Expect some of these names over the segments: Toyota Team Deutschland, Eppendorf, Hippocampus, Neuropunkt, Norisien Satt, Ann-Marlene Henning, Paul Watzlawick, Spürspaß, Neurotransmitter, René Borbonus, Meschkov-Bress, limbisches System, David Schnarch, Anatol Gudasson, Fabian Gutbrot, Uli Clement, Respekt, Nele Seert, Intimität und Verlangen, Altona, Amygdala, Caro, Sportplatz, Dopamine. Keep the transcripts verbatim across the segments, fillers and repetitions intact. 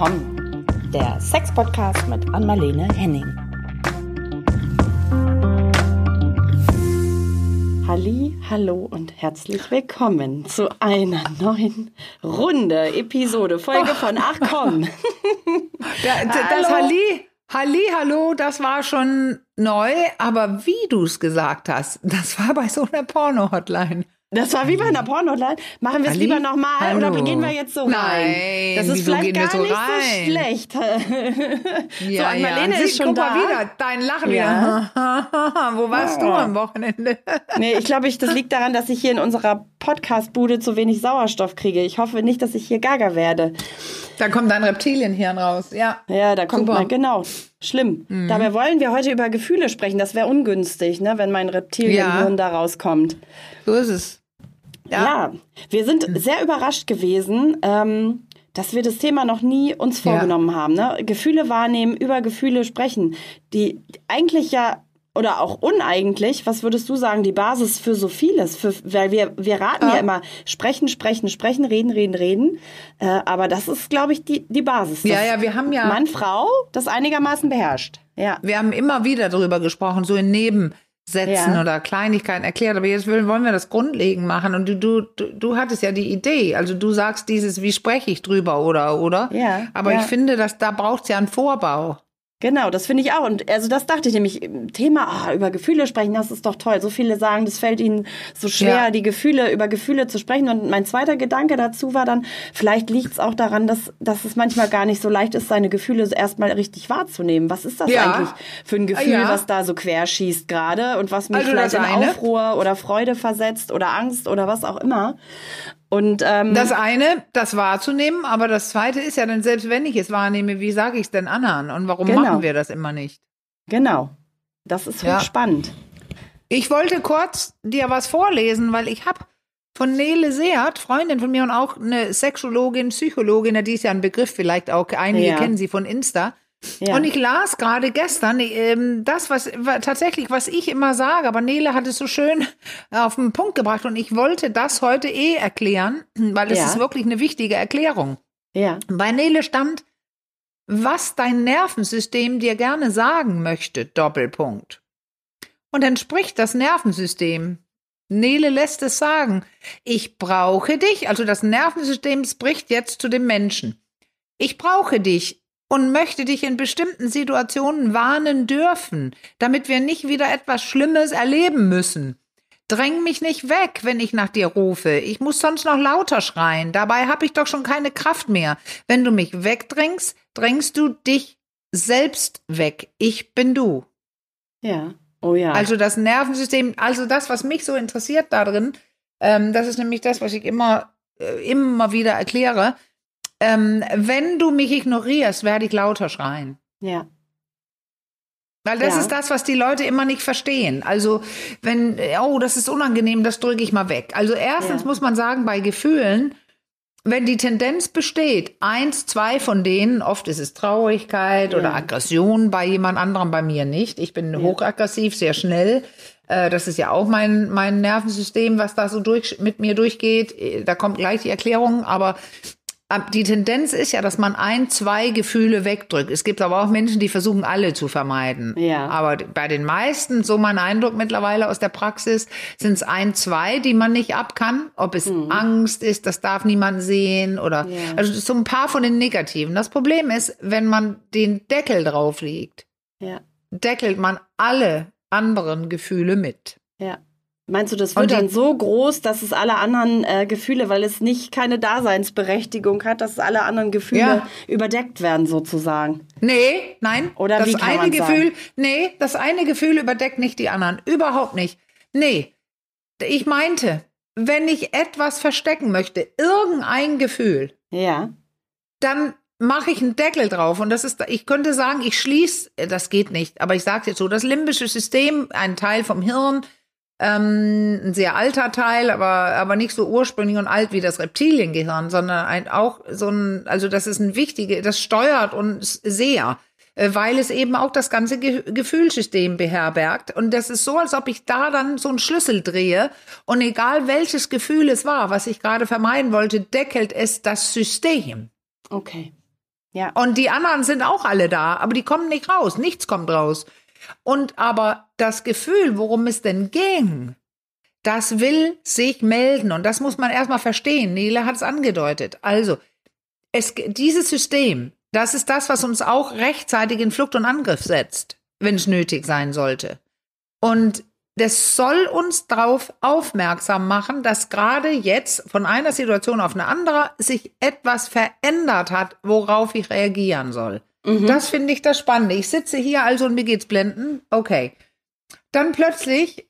willkommen, der Sex-Podcast mit Ann-Marlene Henning. Halli, hallo und herzlich willkommen zu einer neuen Runde, Episode, Folge von Ach komm. da, da, das Halli, Halli, hallo, das war schon neu, aber wie du es gesagt hast, das war bei so einer Porno-Hotline. Das war wie bei einer Porno-Hotline. Machen wir es lieber nochmal oder gehen wir jetzt so rein? Nein, das ist vielleicht gar so nicht rein? So schlecht. Ja, so, Ann-Marlene ja. ist schon da. Wieder, dein Lachen ja. wieder. Wo warst ja. du am Wochenende? Nee, ich glaube, ich, das liegt daran, dass ich hier in unserer Podcast-Bude zu wenig Sauerstoff kriege. Ich hoffe nicht, dass ich hier gaga werde. Da kommt dein Reptilienhirn raus, ja. Ja, da kommt man, genau. Schlimm. Mhm. Dabei wollen wir heute über Gefühle sprechen. Das wäre ungünstig, ne, wenn mein Reptilienhirn ja. da rauskommt. So ist es. Ja. ja, wir sind sehr überrascht gewesen, ähm, dass wir das Thema noch nie uns vorgenommen ja. haben. Ne? Gefühle wahrnehmen, über Gefühle sprechen, die eigentlich ja, oder auch uneigentlich, was würdest du sagen, die Basis für so vieles? Für, weil wir, wir raten ja. ja immer, sprechen, sprechen, sprechen, reden, reden, reden. Äh, aber das ist, glaube ich, die, die Basis. Ja, ja, wir haben ja... Mann, Frau, das einigermaßen beherrscht. Ja. Wir haben immer wieder darüber gesprochen, so in Neben... Sätzen ja. oder Kleinigkeiten erklärt, aber jetzt wollen wir das grundlegend machen und du, du, du, du hattest ja die Idee, also du sagst dieses, wie spreche ich drüber oder, oder? Ja. Aber ja. ich finde, dass, da braucht es ja einen Vorbau. Genau, das finde ich auch und also das dachte ich nämlich, Thema oh, über Gefühle sprechen, das ist doch toll, so viele sagen, das fällt ihnen so schwer, ja. die Gefühle, über Gefühle zu sprechen und mein zweiter Gedanke dazu war dann, vielleicht liegt es auch daran, dass, dass es manchmal gar nicht so leicht ist, seine Gefühle erstmal richtig wahrzunehmen, was ist das ja. eigentlich für ein Gefühl, ja. was da so querschießt gerade und was mich also vielleicht in Aufruhr oder Freude versetzt oder Angst oder was auch immer. Und, ähm, das eine, das wahrzunehmen, aber das zweite ist ja dann, selbst wenn ich es wahrnehme, wie sage ich es denn anderen und warum genau. machen wir das immer nicht? Genau, das ist ja. spannend. Ich wollte kurz dir was vorlesen, weil ich habe von Nele Seert, Freundin von mir und auch eine Sexologin, Psychologin, die ist ja ein Begriff vielleicht auch, einige ja. kennen sie von Insta. Ja. Und ich las gerade gestern ähm, das, was tatsächlich, was ich immer sage, aber Nele hat es so schön auf den Punkt gebracht und ich wollte das heute eh erklären, weil es ja. ist wirklich eine wichtige Erklärung. Ja. Bei Nele stand, was dein Nervensystem dir gerne sagen möchte, Doppelpunkt. Und dann spricht das Nervensystem. Nele lässt es sagen, ich brauche dich, also das Nervensystem spricht jetzt zu dem Menschen. Ich brauche dich. Und möchte dich in bestimmten Situationen warnen dürfen, damit wir nicht wieder etwas Schlimmes erleben müssen. Dräng mich nicht weg, wenn ich nach dir rufe. Ich muss sonst noch lauter schreien. Dabei habe ich doch schon keine Kraft mehr. Wenn du mich wegdrängst, drängst du dich selbst weg. Ich bin du. Ja, oh ja. Also das Nervensystem, also das, was mich so interessiert da drin, ähm, das ist nämlich das, was ich immer, äh, immer wieder erkläre. Ähm, wenn du mich ignorierst, werde ich lauter schreien. Ja. Weil das ja. ist das, was die Leute immer nicht verstehen. Also wenn, oh, das ist unangenehm, das drücke ich mal weg. Also erstens ja. muss man sagen, bei Gefühlen, wenn die Tendenz besteht, eins, zwei von denen, oft ist es Traurigkeit ja. oder Aggression bei jemand anderem, bei mir nicht. Ich bin ja. hochaggressiv, sehr schnell. Äh, das ist ja auch mein, mein Nervensystem, was da so durch, mit mir durchgeht. Da kommt gleich die Erklärung, aber... Die Tendenz ist ja, dass man ein, zwei Gefühle wegdrückt. Es gibt aber auch Menschen, die versuchen, alle zu vermeiden. Ja. Aber bei den meisten, so mein Eindruck mittlerweile aus der Praxis, sind es ein, zwei, die man nicht ab kann. Ob es mhm. Angst ist, das darf niemand sehen oder, ja. also so ein paar von den Negativen. Das Problem ist, wenn man den Deckel drauflegt, ja. deckelt man alle anderen Gefühle mit. Ja. Meinst du, das wird dann so groß, dass es alle anderen äh, Gefühle, weil es nicht keine Daseinsberechtigung hat, dass alle anderen Gefühle ja. überdeckt werden sozusagen? Nee, nein. Oder das wie kann eine Gefühl, nee, das eine Gefühl überdeckt nicht die anderen. Überhaupt nicht. Nee, ich meinte, wenn ich etwas verstecken möchte, irgendein Gefühl, ja. dann mache ich einen Deckel drauf und das ist, ich könnte sagen, ich schließe, das geht nicht, aber ich sage es jetzt so, das limbische System, ein Teil vom Hirn, Ähm, ein sehr alter Teil, aber aber nicht so ursprünglich und alt wie das Reptiliengehirn, sondern ein, auch so ein, also das ist ein wichtiges, das steuert uns sehr, äh, weil es eben auch das ganze Ge- Gefühlssystem beherbergt und das ist so, als ob ich da dann so einen Schlüssel drehe und egal welches Gefühl es war, was ich gerade vermeiden wollte, deckelt es das System. Okay. Ja. Und die anderen sind auch alle da, aber die kommen nicht raus. Nichts kommt raus. Und aber das Gefühl, worum es denn ging, das will sich melden. Und das muss man erstmal verstehen. Nele hat es angedeutet. Also, es, dieses System, das ist das, was uns auch rechtzeitig in Flucht und Angriff setzt, wenn es nötig sein sollte. Und das soll uns darauf aufmerksam machen, dass gerade jetzt von einer Situation auf eine andere sich etwas verändert hat, worauf ich reagieren soll. Mhm. Das finde ich das Spannende. Ich sitze hier also und mir geht's blenden. Okay. Dann plötzlich,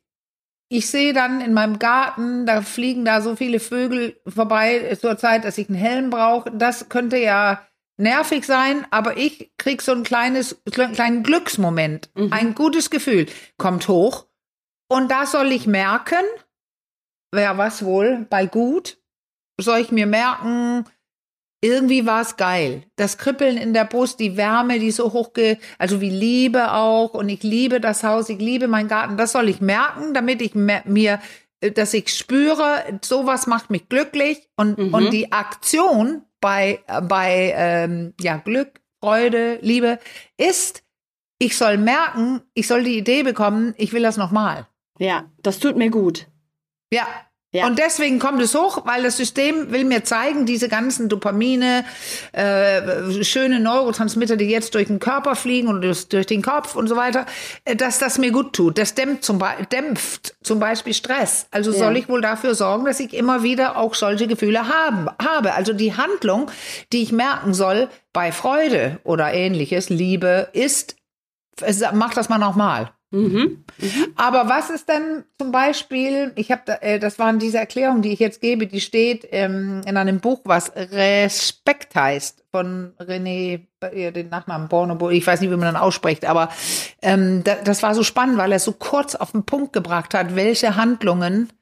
ich sehe dann in meinem Garten, da fliegen da so viele Vögel vorbei zur Zeit, dass ich einen Helm brauche. Das könnte ja nervig sein, aber ich kriege so ein kleines, kleinen Glücksmoment. Mhm. Ein gutes Gefühl kommt hoch. Und da soll ich merken, wer was wohl, bei gut, soll ich mir merken, irgendwie war es geil. Das Kribbeln in der Brust, die Wärme, die so hochge, also wie Liebe auch. Und ich liebe das Haus, ich liebe meinen Garten. Das soll ich merken, damit ich mir, dass ich spüre, sowas macht mich glücklich. Und, mhm. und die Aktion bei, bei ähm, ja, Glück, Freude, Liebe ist, ich soll merken, ich soll die Idee bekommen, ich will das nochmal. Ja, das tut mir gut. Ja. ja, und deswegen kommt es hoch, weil das System will mir zeigen, diese ganzen Dopamine, äh, schöne Neurotransmitter, die jetzt durch den Körper fliegen und durch den Kopf und so weiter, dass das mir gut tut. Das dämpft zum, Be- dämpft zum Beispiel Stress. Also ja. soll ich wohl dafür sorgen, dass ich immer wieder auch solche Gefühle haben, habe. Also die Handlung, die ich merken soll bei Freude oder Ähnliches, Liebe, ist, mach das mal nochmal. Mhm. Mhm. Aber was ist denn zum Beispiel, ich habe, da, äh, das waren diese Erklärungen, die ich jetzt gebe, die steht ähm, in einem Buch, was Respekt heißt, von René, äh, den Nachnamen Borno, ich weiß nicht, wie man das ausspricht, aber ähm, da, das war so spannend, weil er so kurz auf den Punkt gebracht hat, welche Handlungen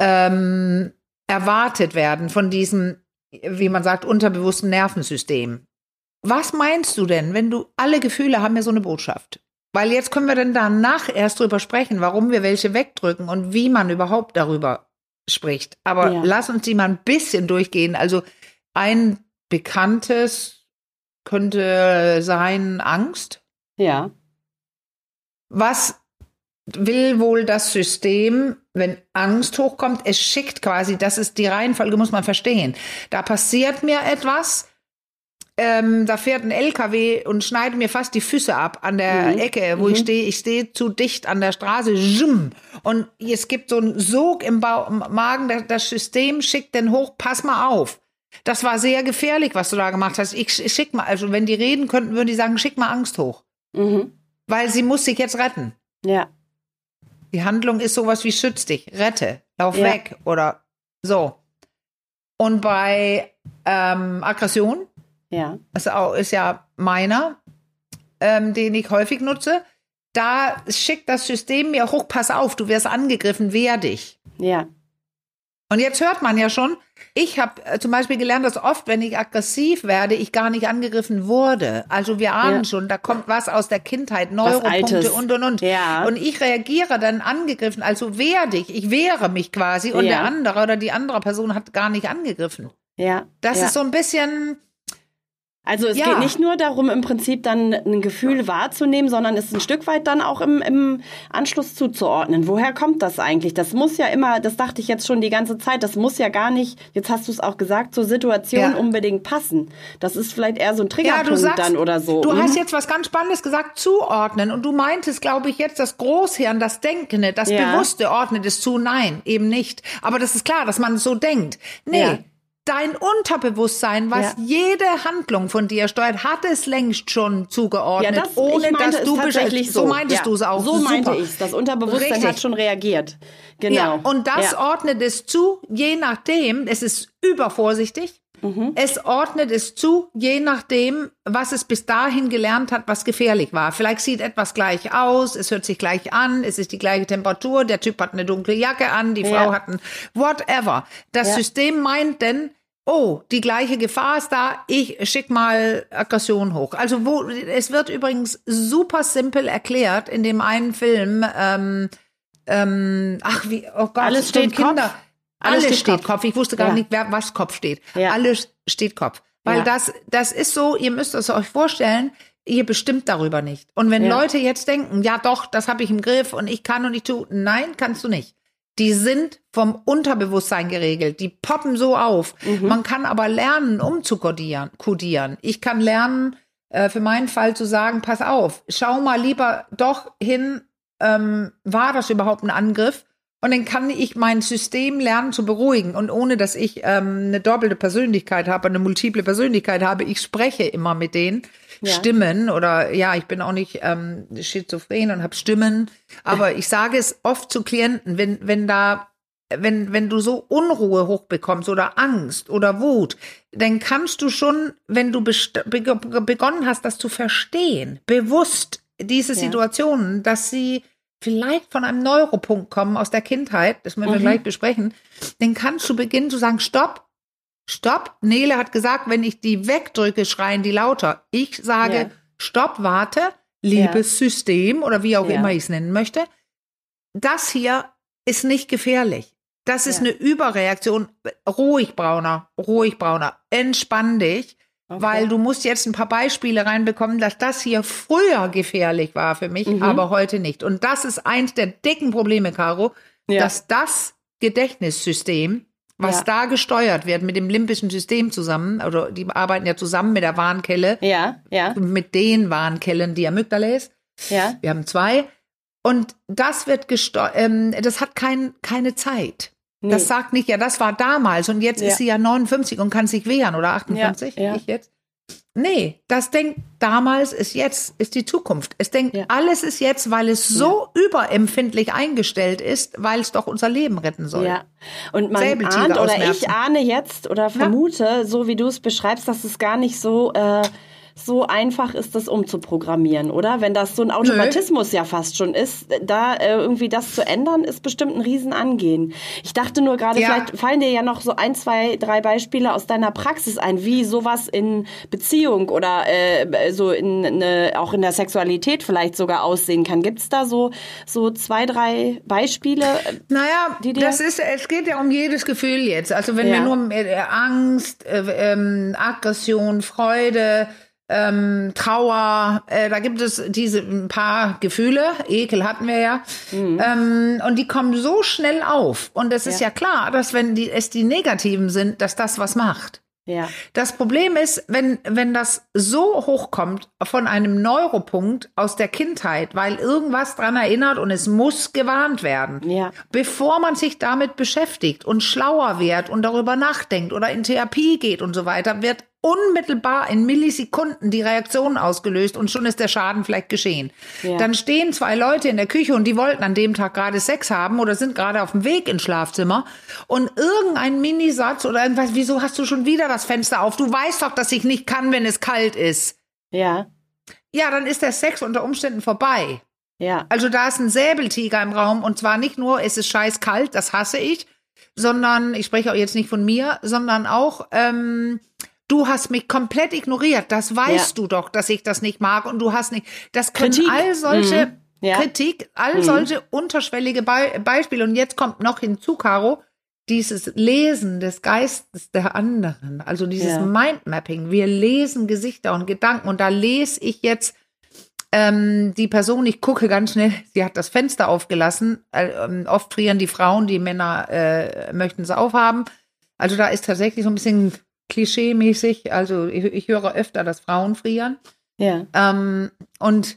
ähm, erwartet werden von diesem, wie man sagt, unterbewussten Nervensystem. Was meinst du denn, wenn du, alle Gefühle haben ja so eine Botschaft, weil jetzt können wir dann danach erst drüber sprechen, warum wir welche wegdrücken und wie man überhaupt darüber spricht. Aber ja. lass uns die mal ein bisschen durchgehen. Also ein bekanntes könnte sein Angst. Ja. Was will wohl das System, wenn Angst hochkommt? Es schickt quasi, das ist die Reihenfolge, muss man verstehen. Da passiert mir etwas. Ähm, da fährt ein L K W und schneidet mir fast die Füße ab an der mhm. Ecke, wo mhm. ich stehe. Ich stehe zu dicht an der Straße. Und es gibt so einen Sog im, ba- im Magen. Das System schickt den hoch, pass mal auf. Das war sehr gefährlich, was du da gemacht hast. Ich schick mal, also wenn die reden könnten, würden die sagen, schick mal Angst hoch. Mhm. Weil sie muss sich jetzt retten. Ja. Die Handlung ist sowas wie schütz dich, rette, lauf ja. weg oder so. Und bei ähm, Aggression, ja. Das ist ja meiner, ähm, den ich häufig nutze. Da schickt das System mir hoch, pass auf, du wirst angegriffen, wehr dich. Ja. Und jetzt hört man ja schon, ich habe äh, zum Beispiel gelernt, dass oft, wenn ich aggressiv werde, ich gar nicht angegriffen wurde. Also wir ahnen ja. schon, da kommt was aus der Kindheit, Neuropunkte und und und. Ja. Und ich reagiere dann angegriffen, also wehr dich, ich wehre mich quasi und ja. der andere oder die andere Person hat gar nicht angegriffen. Ja. Das ja. ist so ein bisschen... Also es ja. geht nicht nur darum, im Prinzip dann ein Gefühl wahrzunehmen, sondern es ein Stück weit dann auch im, im Anschluss zuzuordnen. Woher kommt das eigentlich? Das muss ja immer, das dachte ich jetzt schon die ganze Zeit, das muss ja gar nicht, jetzt hast du es auch gesagt, zur Situation ja. unbedingt passen. Das ist vielleicht eher so ein Triggerpunkt ja, du sagst, dann oder so. Du mhm. hast jetzt was ganz Spannendes gesagt, zuordnen. Und du meintest, glaube ich, jetzt das Großhirn, das Denkende, das ja. Bewusste ordnet es zu. Nein, eben nicht. Aber das ist klar, dass man so denkt. Nee. Ja. Dein Unterbewusstsein, was ja. jede Handlung von dir steuert, hat es längst schon zugeordnet, ja, das, ohne dass du tatsächlich so, so meintest ja. du es auch. So Super. meinte ich es. Das Unterbewusstsein Richtig. hat schon reagiert. Genau. Ja. Und das ja. ordnet es zu, je nachdem. Es ist übervorsichtig. Mhm. Es ordnet es zu, je nachdem, was es bis dahin gelernt hat, was gefährlich war. Vielleicht sieht etwas gleich aus, es hört sich gleich an, es ist die gleiche Temperatur, der Typ hat eine dunkle Jacke an, die ja. Frau hat ein whatever. Das ja. System meint denn, oh, die gleiche Gefahr ist da, ich schick mal Aggression hoch. Also wo, es wird übrigens super simpel erklärt in dem einen Film, ähm, ähm, ach wie, oh Gott, alles steht Kinder. Kopf. Alles, Alles steht Kopf. Kopf. Ich wusste gar ja. nicht, wer was Kopf steht. Ja. Alles steht Kopf. Weil ja. das, das ist so, ihr müsst es euch vorstellen, ihr bestimmt darüber nicht. Und wenn ja. Leute jetzt denken, ja doch, das habe ich im Griff und ich kann und ich tue, nein, kannst du nicht. Die sind vom Unterbewusstsein geregelt. Die poppen so auf. Mhm. Man kann aber lernen, umzukodieren. Ich kann lernen, äh, für meinen Fall zu sagen, pass auf, schau mal lieber doch hin, ähm, war das überhaupt ein Angriff? Und dann kann ich mein System lernen zu beruhigen. Und ohne, dass ich ähm, eine doppelte Persönlichkeit habe, eine multiple Persönlichkeit habe, ich spreche immer mit den ja. Stimmen. Oder ja, ich bin auch nicht ähm, schizophren und habe Stimmen. Aber ich sage es oft zu Klienten, wenn, wenn, da, wenn, wenn du so Unruhe hochbekommst oder Angst oder Wut, dann kannst du schon, wenn du best- be- begonnen hast, das zu verstehen, bewusst diese ja. Situationen, dass sie vielleicht von einem Neuropunkt kommen aus der Kindheit, das werden wir mhm. gleich besprechen, dann kannst du beginnen zu sagen, stopp, stopp. Nele hat gesagt, wenn ich die wegdrücke, schreien die lauter. Ich sage, ja. stopp, warte, liebes ja. System oder wie auch ja. immer ich es nennen möchte. Das hier ist nicht gefährlich. Das ist ja. eine Überreaktion. Ruhig, Brauner, ruhig, Brauner, entspann dich. Okay. Weil du musst jetzt ein paar Beispiele reinbekommen, dass das hier früher gefährlich war für mich, mhm. aber heute nicht. Und das ist eins der dicken Probleme, Caro, ja. dass das Gedächtnissystem, was ja. da gesteuert wird mit dem limbischen System zusammen, also die arbeiten ja zusammen mit der Warnkelle, ja, ja. mit den Warnkellen, die Amygdala ist. Ja. Wir haben zwei. Und das wird gesteuert, ähm, das hat kein, keine Zeit. Nee. Das sagt nicht, ja, das war damals und jetzt ja. ist sie ja neunundfünfzig und kann sich wehren oder achtundfünfzig, ja, ja. ich jetzt. Nee, das denkt, damals ist jetzt, ist die Zukunft. Es denkt, ja. alles ist jetzt, weil es so ja. überempfindlich eingestellt ist, weil es doch unser Leben retten soll. Ja. Und man ahnt oder ich ahne jetzt oder vermute, ja. so wie du es beschreibst, dass es gar nicht so... Äh, so einfach ist das umzuprogrammieren, oder? Wenn das so ein Automatismus Nö. ja fast schon ist, da äh, irgendwie das zu ändern, ist bestimmt ein Riesenangehen. Ich dachte nur gerade, ja. vielleicht fallen dir ja noch so ein, zwei, drei Beispiele aus deiner Praxis ein, wie sowas in Beziehung oder äh, so in eine, auch in der Sexualität vielleicht sogar aussehen kann. Gibt es da so, so zwei, drei Beispiele? Naja, die dir das ist, es geht ja um jedes Gefühl jetzt. Also wenn ja. wir nur äh, Angst, äh, ähm, Aggression, Freude, Ähm, Trauer, äh, da gibt es diese ein paar Gefühle, Ekel hatten wir ja, mhm. ähm, und die kommen so schnell auf. Und es ja. ist ja klar, dass wenn die, es die Negativen sind, dass das was macht. Ja. Das Problem ist, wenn, wenn das so hochkommt von einem Neuropunkt aus der Kindheit, weil irgendwas dran erinnert und es muss gewarnt werden, ja. bevor man sich damit beschäftigt und schlauer wird und darüber nachdenkt oder in Therapie geht und so weiter, wird unmittelbar in Millisekunden die Reaktion ausgelöst und schon ist der Schaden vielleicht geschehen. Ja. Dann stehen zwei Leute in der Küche und die wollten an dem Tag gerade Sex haben oder sind gerade auf dem Weg ins Schlafzimmer und irgendein Minisatz oder irgendwas, wieso hast du schon wieder das Fenster auf? Du weißt doch, dass ich nicht kann, wenn es kalt ist. Ja. Ja, dann ist der Sex unter Umständen vorbei. Ja. Also da ist ein Säbeltiger im Raum und zwar nicht nur, es ist scheiß kalt, das hasse ich, sondern, ich spreche auch jetzt nicht von mir, sondern auch, ähm, du hast mich komplett ignoriert. Das weißt ja. du doch, dass ich das nicht mag und du hast nicht. Das können Kritik. all solche mhm. ja. Kritik, all mhm. solche unterschwellige Be- Beispiele. Und jetzt kommt noch hinzu, Caro, dieses Lesen des Geistes der anderen, also dieses ja. Mindmapping. Wir lesen Gesichter und Gedanken und da lese ich jetzt ähm, die Person. Ich gucke ganz schnell. Sie hat das Fenster aufgelassen. Ähm, oft frieren die Frauen, die Männer äh, möchten es aufhaben. Also da ist tatsächlich so ein bisschen klischee-mäßig, also ich, ich höre öfter, dass Frauen frieren. Ja. Ähm, und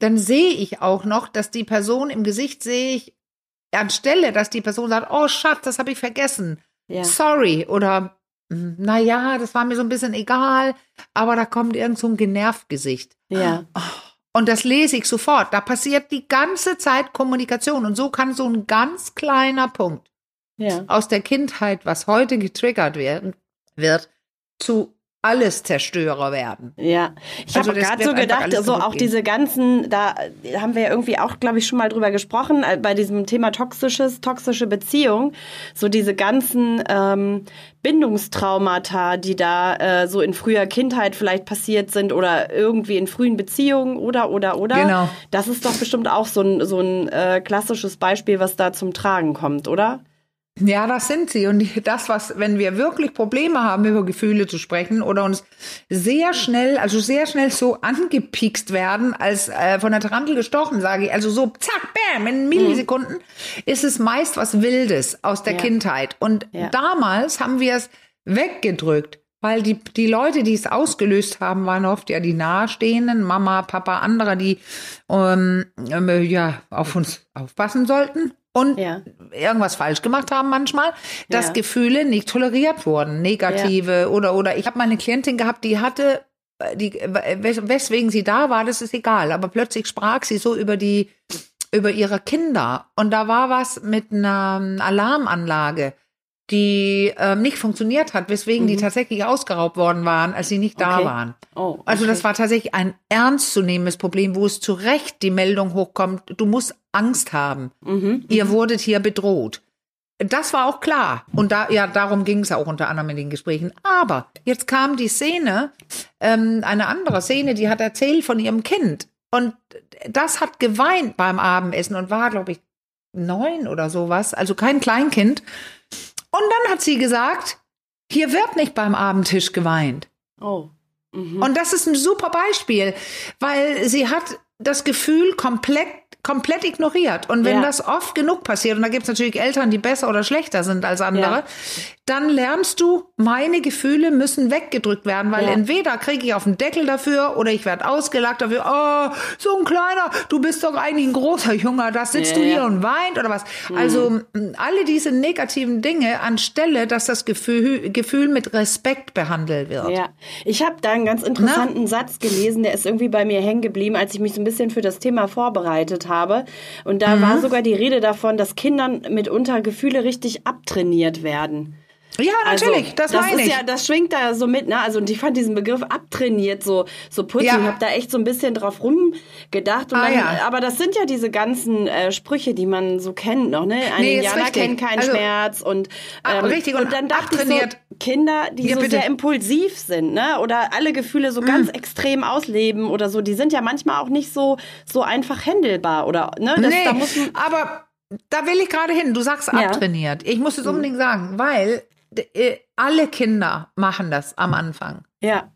dann sehe ich auch noch, dass die Person im Gesicht sehe ich, anstelle, dass die Person sagt, oh Schatz, das habe ich vergessen. Ja. Sorry. Oder, naja, das war mir so ein bisschen egal, aber da kommt irgend so ein genervt Gesicht. Ja. Und das lese ich sofort. Da passiert die ganze Zeit Kommunikation und so kann so ein ganz kleiner Punkt ja. aus der Kindheit, was heute getriggert wird, wird zu alles Zerstörer werden. Ja, ich also habe gerade so gedacht, so auch diese ganzen, da haben wir ja irgendwie auch, glaube ich, schon mal drüber gesprochen, bei diesem Thema toxisches, toxische Beziehung, so diese ganzen ähm, Bindungstraumata, die da äh, so in früher Kindheit vielleicht passiert sind oder irgendwie in frühen Beziehungen oder, oder, oder. Genau. Das ist doch bestimmt auch so ein, so ein äh, klassisches Beispiel, was da zum Tragen kommt, oder? Ja, das sind sie. Und das, was, wenn wir wirklich Probleme haben, über Gefühle zu sprechen oder uns sehr schnell, also sehr schnell so angepikst werden, als äh, von der Tarantel gestochen, sage ich, also so zack, bam, in Millisekunden, mhm. ist es meist was Wildes aus der ja. Kindheit. Und ja. damals haben wir es weggedrückt, weil die, die Leute, die es ausgelöst haben, waren oft ja die Nahestehenden, Mama, Papa, anderer, die ähm, äh, ja auf uns aufpassen sollten. Und ja. irgendwas falsch gemacht haben manchmal, dass ja. Gefühle nicht toleriert wurden, negative ja. oder oder. Ich habe mal eine Klientin gehabt, die hatte, die wes- weswegen sie da war, das ist egal, aber plötzlich sprach sie so über die über ihre Kinder und da war was mit einer Alarmanlage, die ähm, nicht funktioniert hat, weswegen mhm. die tatsächlich ausgeraubt worden waren, als sie nicht da okay. waren. Oh, okay. Also das war tatsächlich ein ernstzunehmendes Problem, wo es zu Recht die Meldung hochkommt, du musst Angst haben. Mhm. Ihr wurdet hier bedroht. Das war auch klar. Und da, ja, darum ging es auch unter anderem in den Gesprächen. Aber jetzt kam die Szene, ähm, eine andere Szene, die hat erzählt von ihrem Kind. Und das hat geweint beim Abendessen und war, glaube ich, neun oder sowas. Also kein Kleinkind. Und dann hat sie gesagt, hier wird nicht beim Abendtisch geweint. Oh. Mhm. Und das ist ein super Beispiel, weil sie hat das Gefühl komplett komplett ignoriert. Und wenn ja. das oft genug passiert, und da gibt es natürlich Eltern, die besser oder schlechter sind als andere, ja. dann lernst du, meine Gefühle müssen weggedrückt werden, weil ja. entweder kriege ich auf den Deckel dafür oder ich werde ausgelacht dafür, oh, so ein kleiner, du bist doch eigentlich ein großer Junge, da sitzt ja, du hier ja. und weint oder was. Mhm. Also alle diese negativen Dinge anstelle, dass das Gefühl, Gefühl mit Respekt behandelt wird. Ja. Ich habe da einen ganz interessanten Na? Satz gelesen, der ist irgendwie bei mir hängen geblieben, als ich mich so ein bisschen für das Thema vorbereitet habe. Habe. Und da mhm. war sogar die Rede davon, dass Kindern mitunter Gefühle richtig abtrainiert werden. Ja, natürlich, also, das, das meine ich. Ja, das schwingt da so mit, ne? Also, und ich fand diesen Begriff abtrainiert so, so putzig. Ja. Ich habe da echt so ein bisschen drauf rumgedacht. Und ah, dann, ja. Aber das sind ja diese ganzen äh, Sprüche, die man so kennt noch, ne? Ein nee, Indianer kennt keinen also, Schmerz. Und, ähm, richtig, und, und dann dachte ich so, Kinder, die ja, so bitte. sehr impulsiv sind, ne? Oder alle Gefühle so mhm. ganz extrem ausleben oder so, die sind ja manchmal auch nicht so, so einfach händelbar, oder, ne? Das, nee, da muss man, aber da will ich gerade hin. Du sagst ja. abtrainiert. Ich muss es mhm. unbedingt sagen, weil alle Kinder machen das am Anfang. Ja.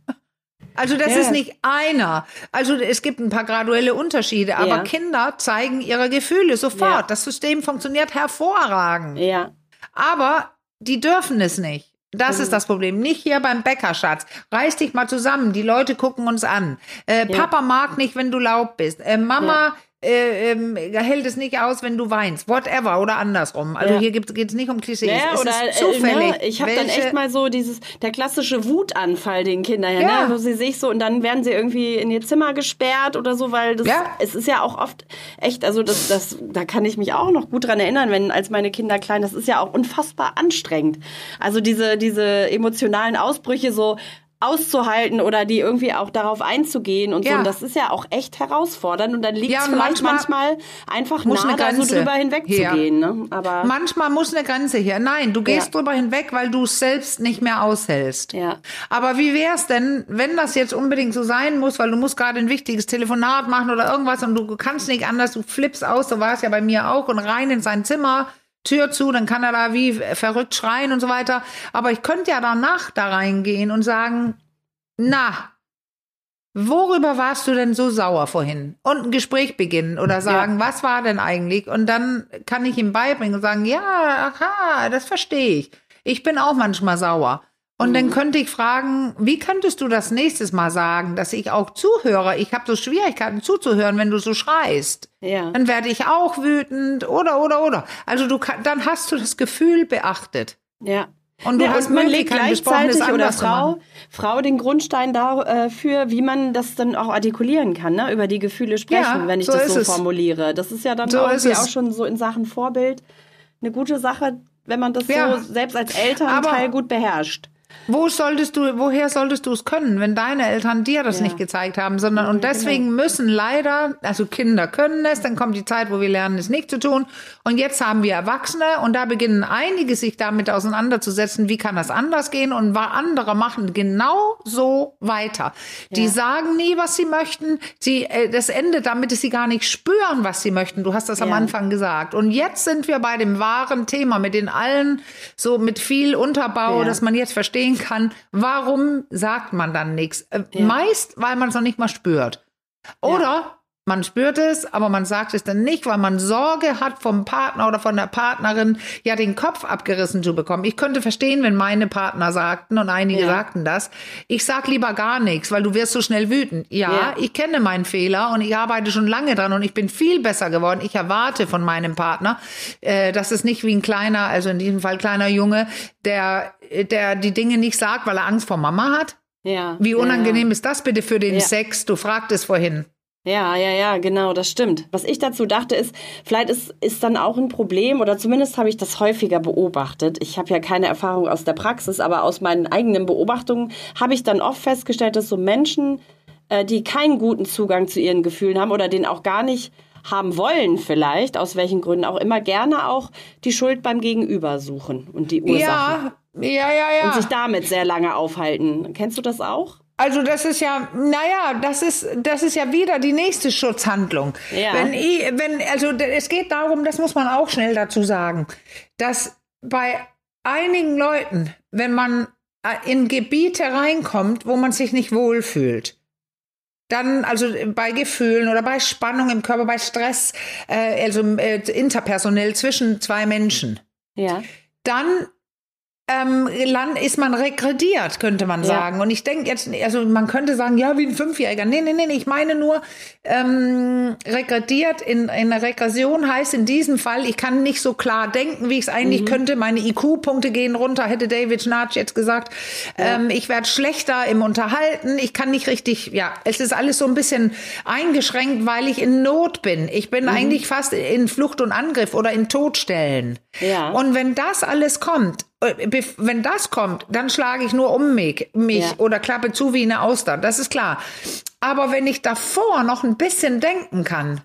Also das ja. ist nicht einer. Also es gibt ein paar graduelle Unterschiede, aber ja. Kinder zeigen ihre Gefühle sofort. Ja. Das System funktioniert hervorragend. Ja. Aber die dürfen es nicht. Das mhm. ist das Problem. Nicht hier beim Bäcker, Schatz. Reiß dich mal zusammen. Die Leute gucken uns an. Äh, ja. Papa mag nicht, wenn du laut bist. Äh, Mama... Ja. Äh, ähm, hält es nicht aus, wenn du weinst, whatever oder andersrum. Also ja. hier geht es nicht um Klischees. Ja, es oder, ist zufällig. Äh, ne? Ich habe dann echt mal so dieses, der klassische Wutanfall den Kindern, ja, ja. Ne? Wo sie sich so, und dann werden sie irgendwie in ihr Zimmer gesperrt oder so, weil das, ja. es ist ja auch oft echt, also das, das, da kann ich mich auch noch gut dran erinnern, wenn als meine Kinder klein, das ist ja auch unfassbar anstrengend. Also diese, diese emotionalen Ausbrüche so auszuhalten oder die irgendwie auch darauf einzugehen und ja. so. Und das ist ja auch echt herausfordernd. Und dann liegt es ja, vielleicht manchmal, manchmal einfach nah, da so drüber hinwegzugehen. Ne? Aber manchmal muss eine Grenze her. Nein, du gehst ja. drüber hinweg, weil du es selbst nicht mehr aushältst. Ja. Aber wie wär's denn, wenn das jetzt unbedingt so sein muss, weil du musst gerade ein wichtiges Telefonat machen oder irgendwas und du kannst nicht anders, du flippst aus, so war es ja bei mir auch, und rein in sein Zimmer, Tür zu, dann kann er da wie verrückt schreien und so weiter. Aber ich könnte ja danach da reingehen und sagen, na, worüber warst du denn so sauer vorhin? Und ein Gespräch beginnen oder sagen, ja. was war denn eigentlich? Und dann kann ich ihm beibringen und sagen, ja, aha, das verstehe ich. Ich bin auch manchmal sauer. Und mhm. dann könnte ich fragen, wie könntest du das nächstes Mal sagen, dass ich auch zuhöre? Ich habe so Schwierigkeiten zuzuhören, wenn du so schreist. Ja. Dann werde ich auch wütend oder, oder, oder. Also du kann, dann hast du das Gefühl beachtet. Ja. Und du ja, hast und man legt gleichzeitig oder Frau, Frau den Grundstein dafür, wie man das dann auch artikulieren kann, ne? Über die Gefühle sprechen, ja, wenn ich so das so formuliere. Das ist ja dann so irgendwie auch schon so in Sachen Vorbild eine gute Sache, wenn man das ja. so selbst als Elternteil gut beherrscht. Wo solltest du, woher solltest du es können, wenn deine Eltern dir das ja. nicht gezeigt haben, sondern ja, und deswegen genau. müssen leider, also Kinder können es, dann kommt die Zeit, wo wir lernen, es nicht zu tun. Und jetzt haben wir Erwachsene und da beginnen einige sich damit auseinanderzusetzen, wie kann das anders gehen, und andere machen genau so weiter. Ja. Die sagen nie, was sie möchten. Sie, das endet damit, dass sie gar nicht spüren, was sie möchten. Du hast das ja. am Anfang gesagt. Und jetzt sind wir bei dem wahren Thema, mit den allen, so mit viel Unterbau, ja. dass man jetzt verstehen kann, warum sagt man dann nichts? Ja. Meist, weil man es noch nicht mal spürt. Oder ja. man spürt es, aber man sagt es dann nicht, weil man Sorge hat, vom Partner oder von der Partnerin ja den Kopf abgerissen zu bekommen. Ich könnte verstehen, wenn meine Partner sagten, und einige ja. sagten das, ich sag lieber gar nichts, weil du wirst so schnell wütend. Ja, ja, ich kenne meinen Fehler und ich arbeite schon lange dran und ich bin viel besser geworden. Ich erwarte von meinem Partner, äh, dass es nicht wie ein kleiner, also in diesem Fall kleiner Junge, der, der die Dinge nicht sagt, weil er Angst vor Mama hat. Ja. Wie unangenehm ja. ist das bitte für den ja. Sex? Du fragtest vorhin. Ja, ja, ja, genau, das stimmt. Was ich dazu dachte ist, vielleicht ist, ist dann auch ein Problem, oder zumindest habe ich das häufiger beobachtet. Ich habe ja keine Erfahrung aus der Praxis, aber aus meinen eigenen Beobachtungen habe ich dann oft festgestellt, dass so Menschen, äh, die keinen guten Zugang zu ihren Gefühlen haben oder den auch gar nicht haben wollen vielleicht, aus welchen Gründen auch immer, gerne auch die Schuld beim Gegenüber suchen und die Ursachen. Ja, ja, ja, ja. Und sich damit sehr lange aufhalten. Kennst du das auch? Also das ist ja, naja, das ist, das ist ja wieder die nächste Schutzhandlung. Ja. Wenn ich, wenn, also es geht darum, das muss man auch schnell dazu sagen, dass bei einigen Leuten, wenn man in Gebiete reinkommt, wo man sich nicht wohlfühlt, dann, also bei Gefühlen oder bei Spannung im Körper, bei Stress, äh, also äh, interpersonell zwischen zwei Menschen, ja. dann Ähm, ist man regrediert, könnte man sagen. Ja. Und ich denke jetzt, also man könnte sagen, ja, wie ein Fünfjähriger. Nee, nee, nee, ich meine nur, ähm, regrediert, in, in einer Regression heißt in diesem Fall, ich kann nicht so klar denken, wie ich es eigentlich mhm. könnte. Meine I Q-Punkte gehen runter, hätte David Schnarch jetzt gesagt. Ja. Ähm, ich werde schlechter im Unterhalten, ich kann nicht richtig, ja, es ist alles so ein bisschen eingeschränkt, weil ich in Not bin. Ich bin mhm. eigentlich fast in Flucht und Angriff oder in Todstellen. Ja. Und wenn das alles kommt, wenn das kommt, dann schlage ich nur um mich, mich ja. oder klappe zu wie eine Auster, das ist klar. Aber wenn ich davor noch ein bisschen denken kann,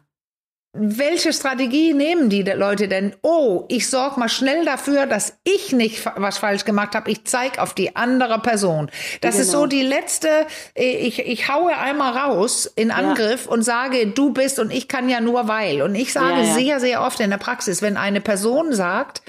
welche Strategie nehmen die Leute denn? Oh, ich sorge mal schnell dafür, dass ich nicht fa- was falsch gemacht habe. Ich zeige auf die andere Person. Das genau. ist so die letzte, ich, ich haue einmal raus in Angriff ja. und sage, du bist und ich kann ja nur weil. Und ich sage ja, ja. sehr, sehr oft in der Praxis, wenn eine Person sagt,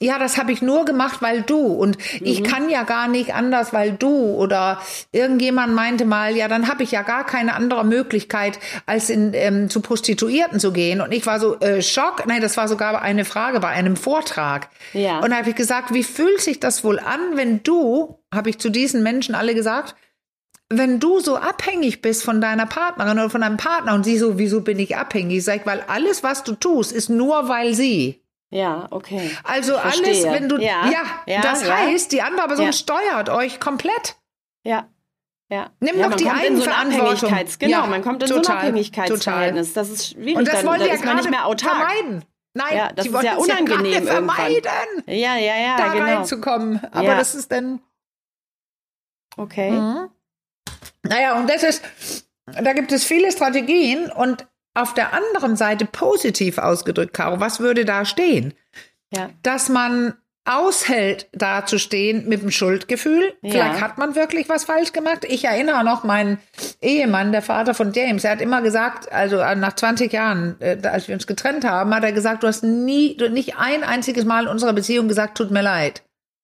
ja, das habe ich nur gemacht, weil du, und mhm. ich kann ja gar nicht anders, weil du, oder irgendjemand meinte mal, ja, dann habe ich ja gar keine andere Möglichkeit, als in ähm, zu Prostituierten zu gehen. Und ich war so äh, Schock, nein, das war sogar eine Frage bei einem Vortrag. Ja. Und da habe ich gesagt, wie fühlt sich das wohl an, wenn du, habe ich zu diesen Menschen alle gesagt, wenn du so abhängig bist von deiner Partnerin oder von deinem Partner, und sie so, wieso bin ich abhängig? Ich sage, weil alles, was du tust, ist nur, weil sie. Ja, okay. Also alles, wenn du, ja, ja, ja das ja. heißt, die andere Person ja. steuert euch komplett. Ja, ja. Nimm ja, doch die Eigenverantwortung. So genau, ja, man kommt in total, so ein Abhängigkeitsverhältnis. Das ist schwierig. Und das wollen wir ja gerade vermeiden. Nein, ja, das die ist ja unangenehm ja vermeiden, ja, ja, ja, da genau. reinzukommen. Aber ja. das ist dann okay. Mhm. Naja, und das ist, da gibt es viele Strategien. Und auf der anderen Seite positiv ausgedrückt, Caro, was würde da stehen? Ja. Dass man aushält, da zu stehen mit dem Schuldgefühl. Ja. Vielleicht hat man wirklich was falsch gemacht. Ich erinnere noch meinen Ehemann, der Vater von James, er hat immer gesagt, also nach zwanzig Jahren, als wir uns getrennt haben, hat er gesagt, du hast nie, du nicht ein einziges Mal in unserer Beziehung gesagt, tut mir leid.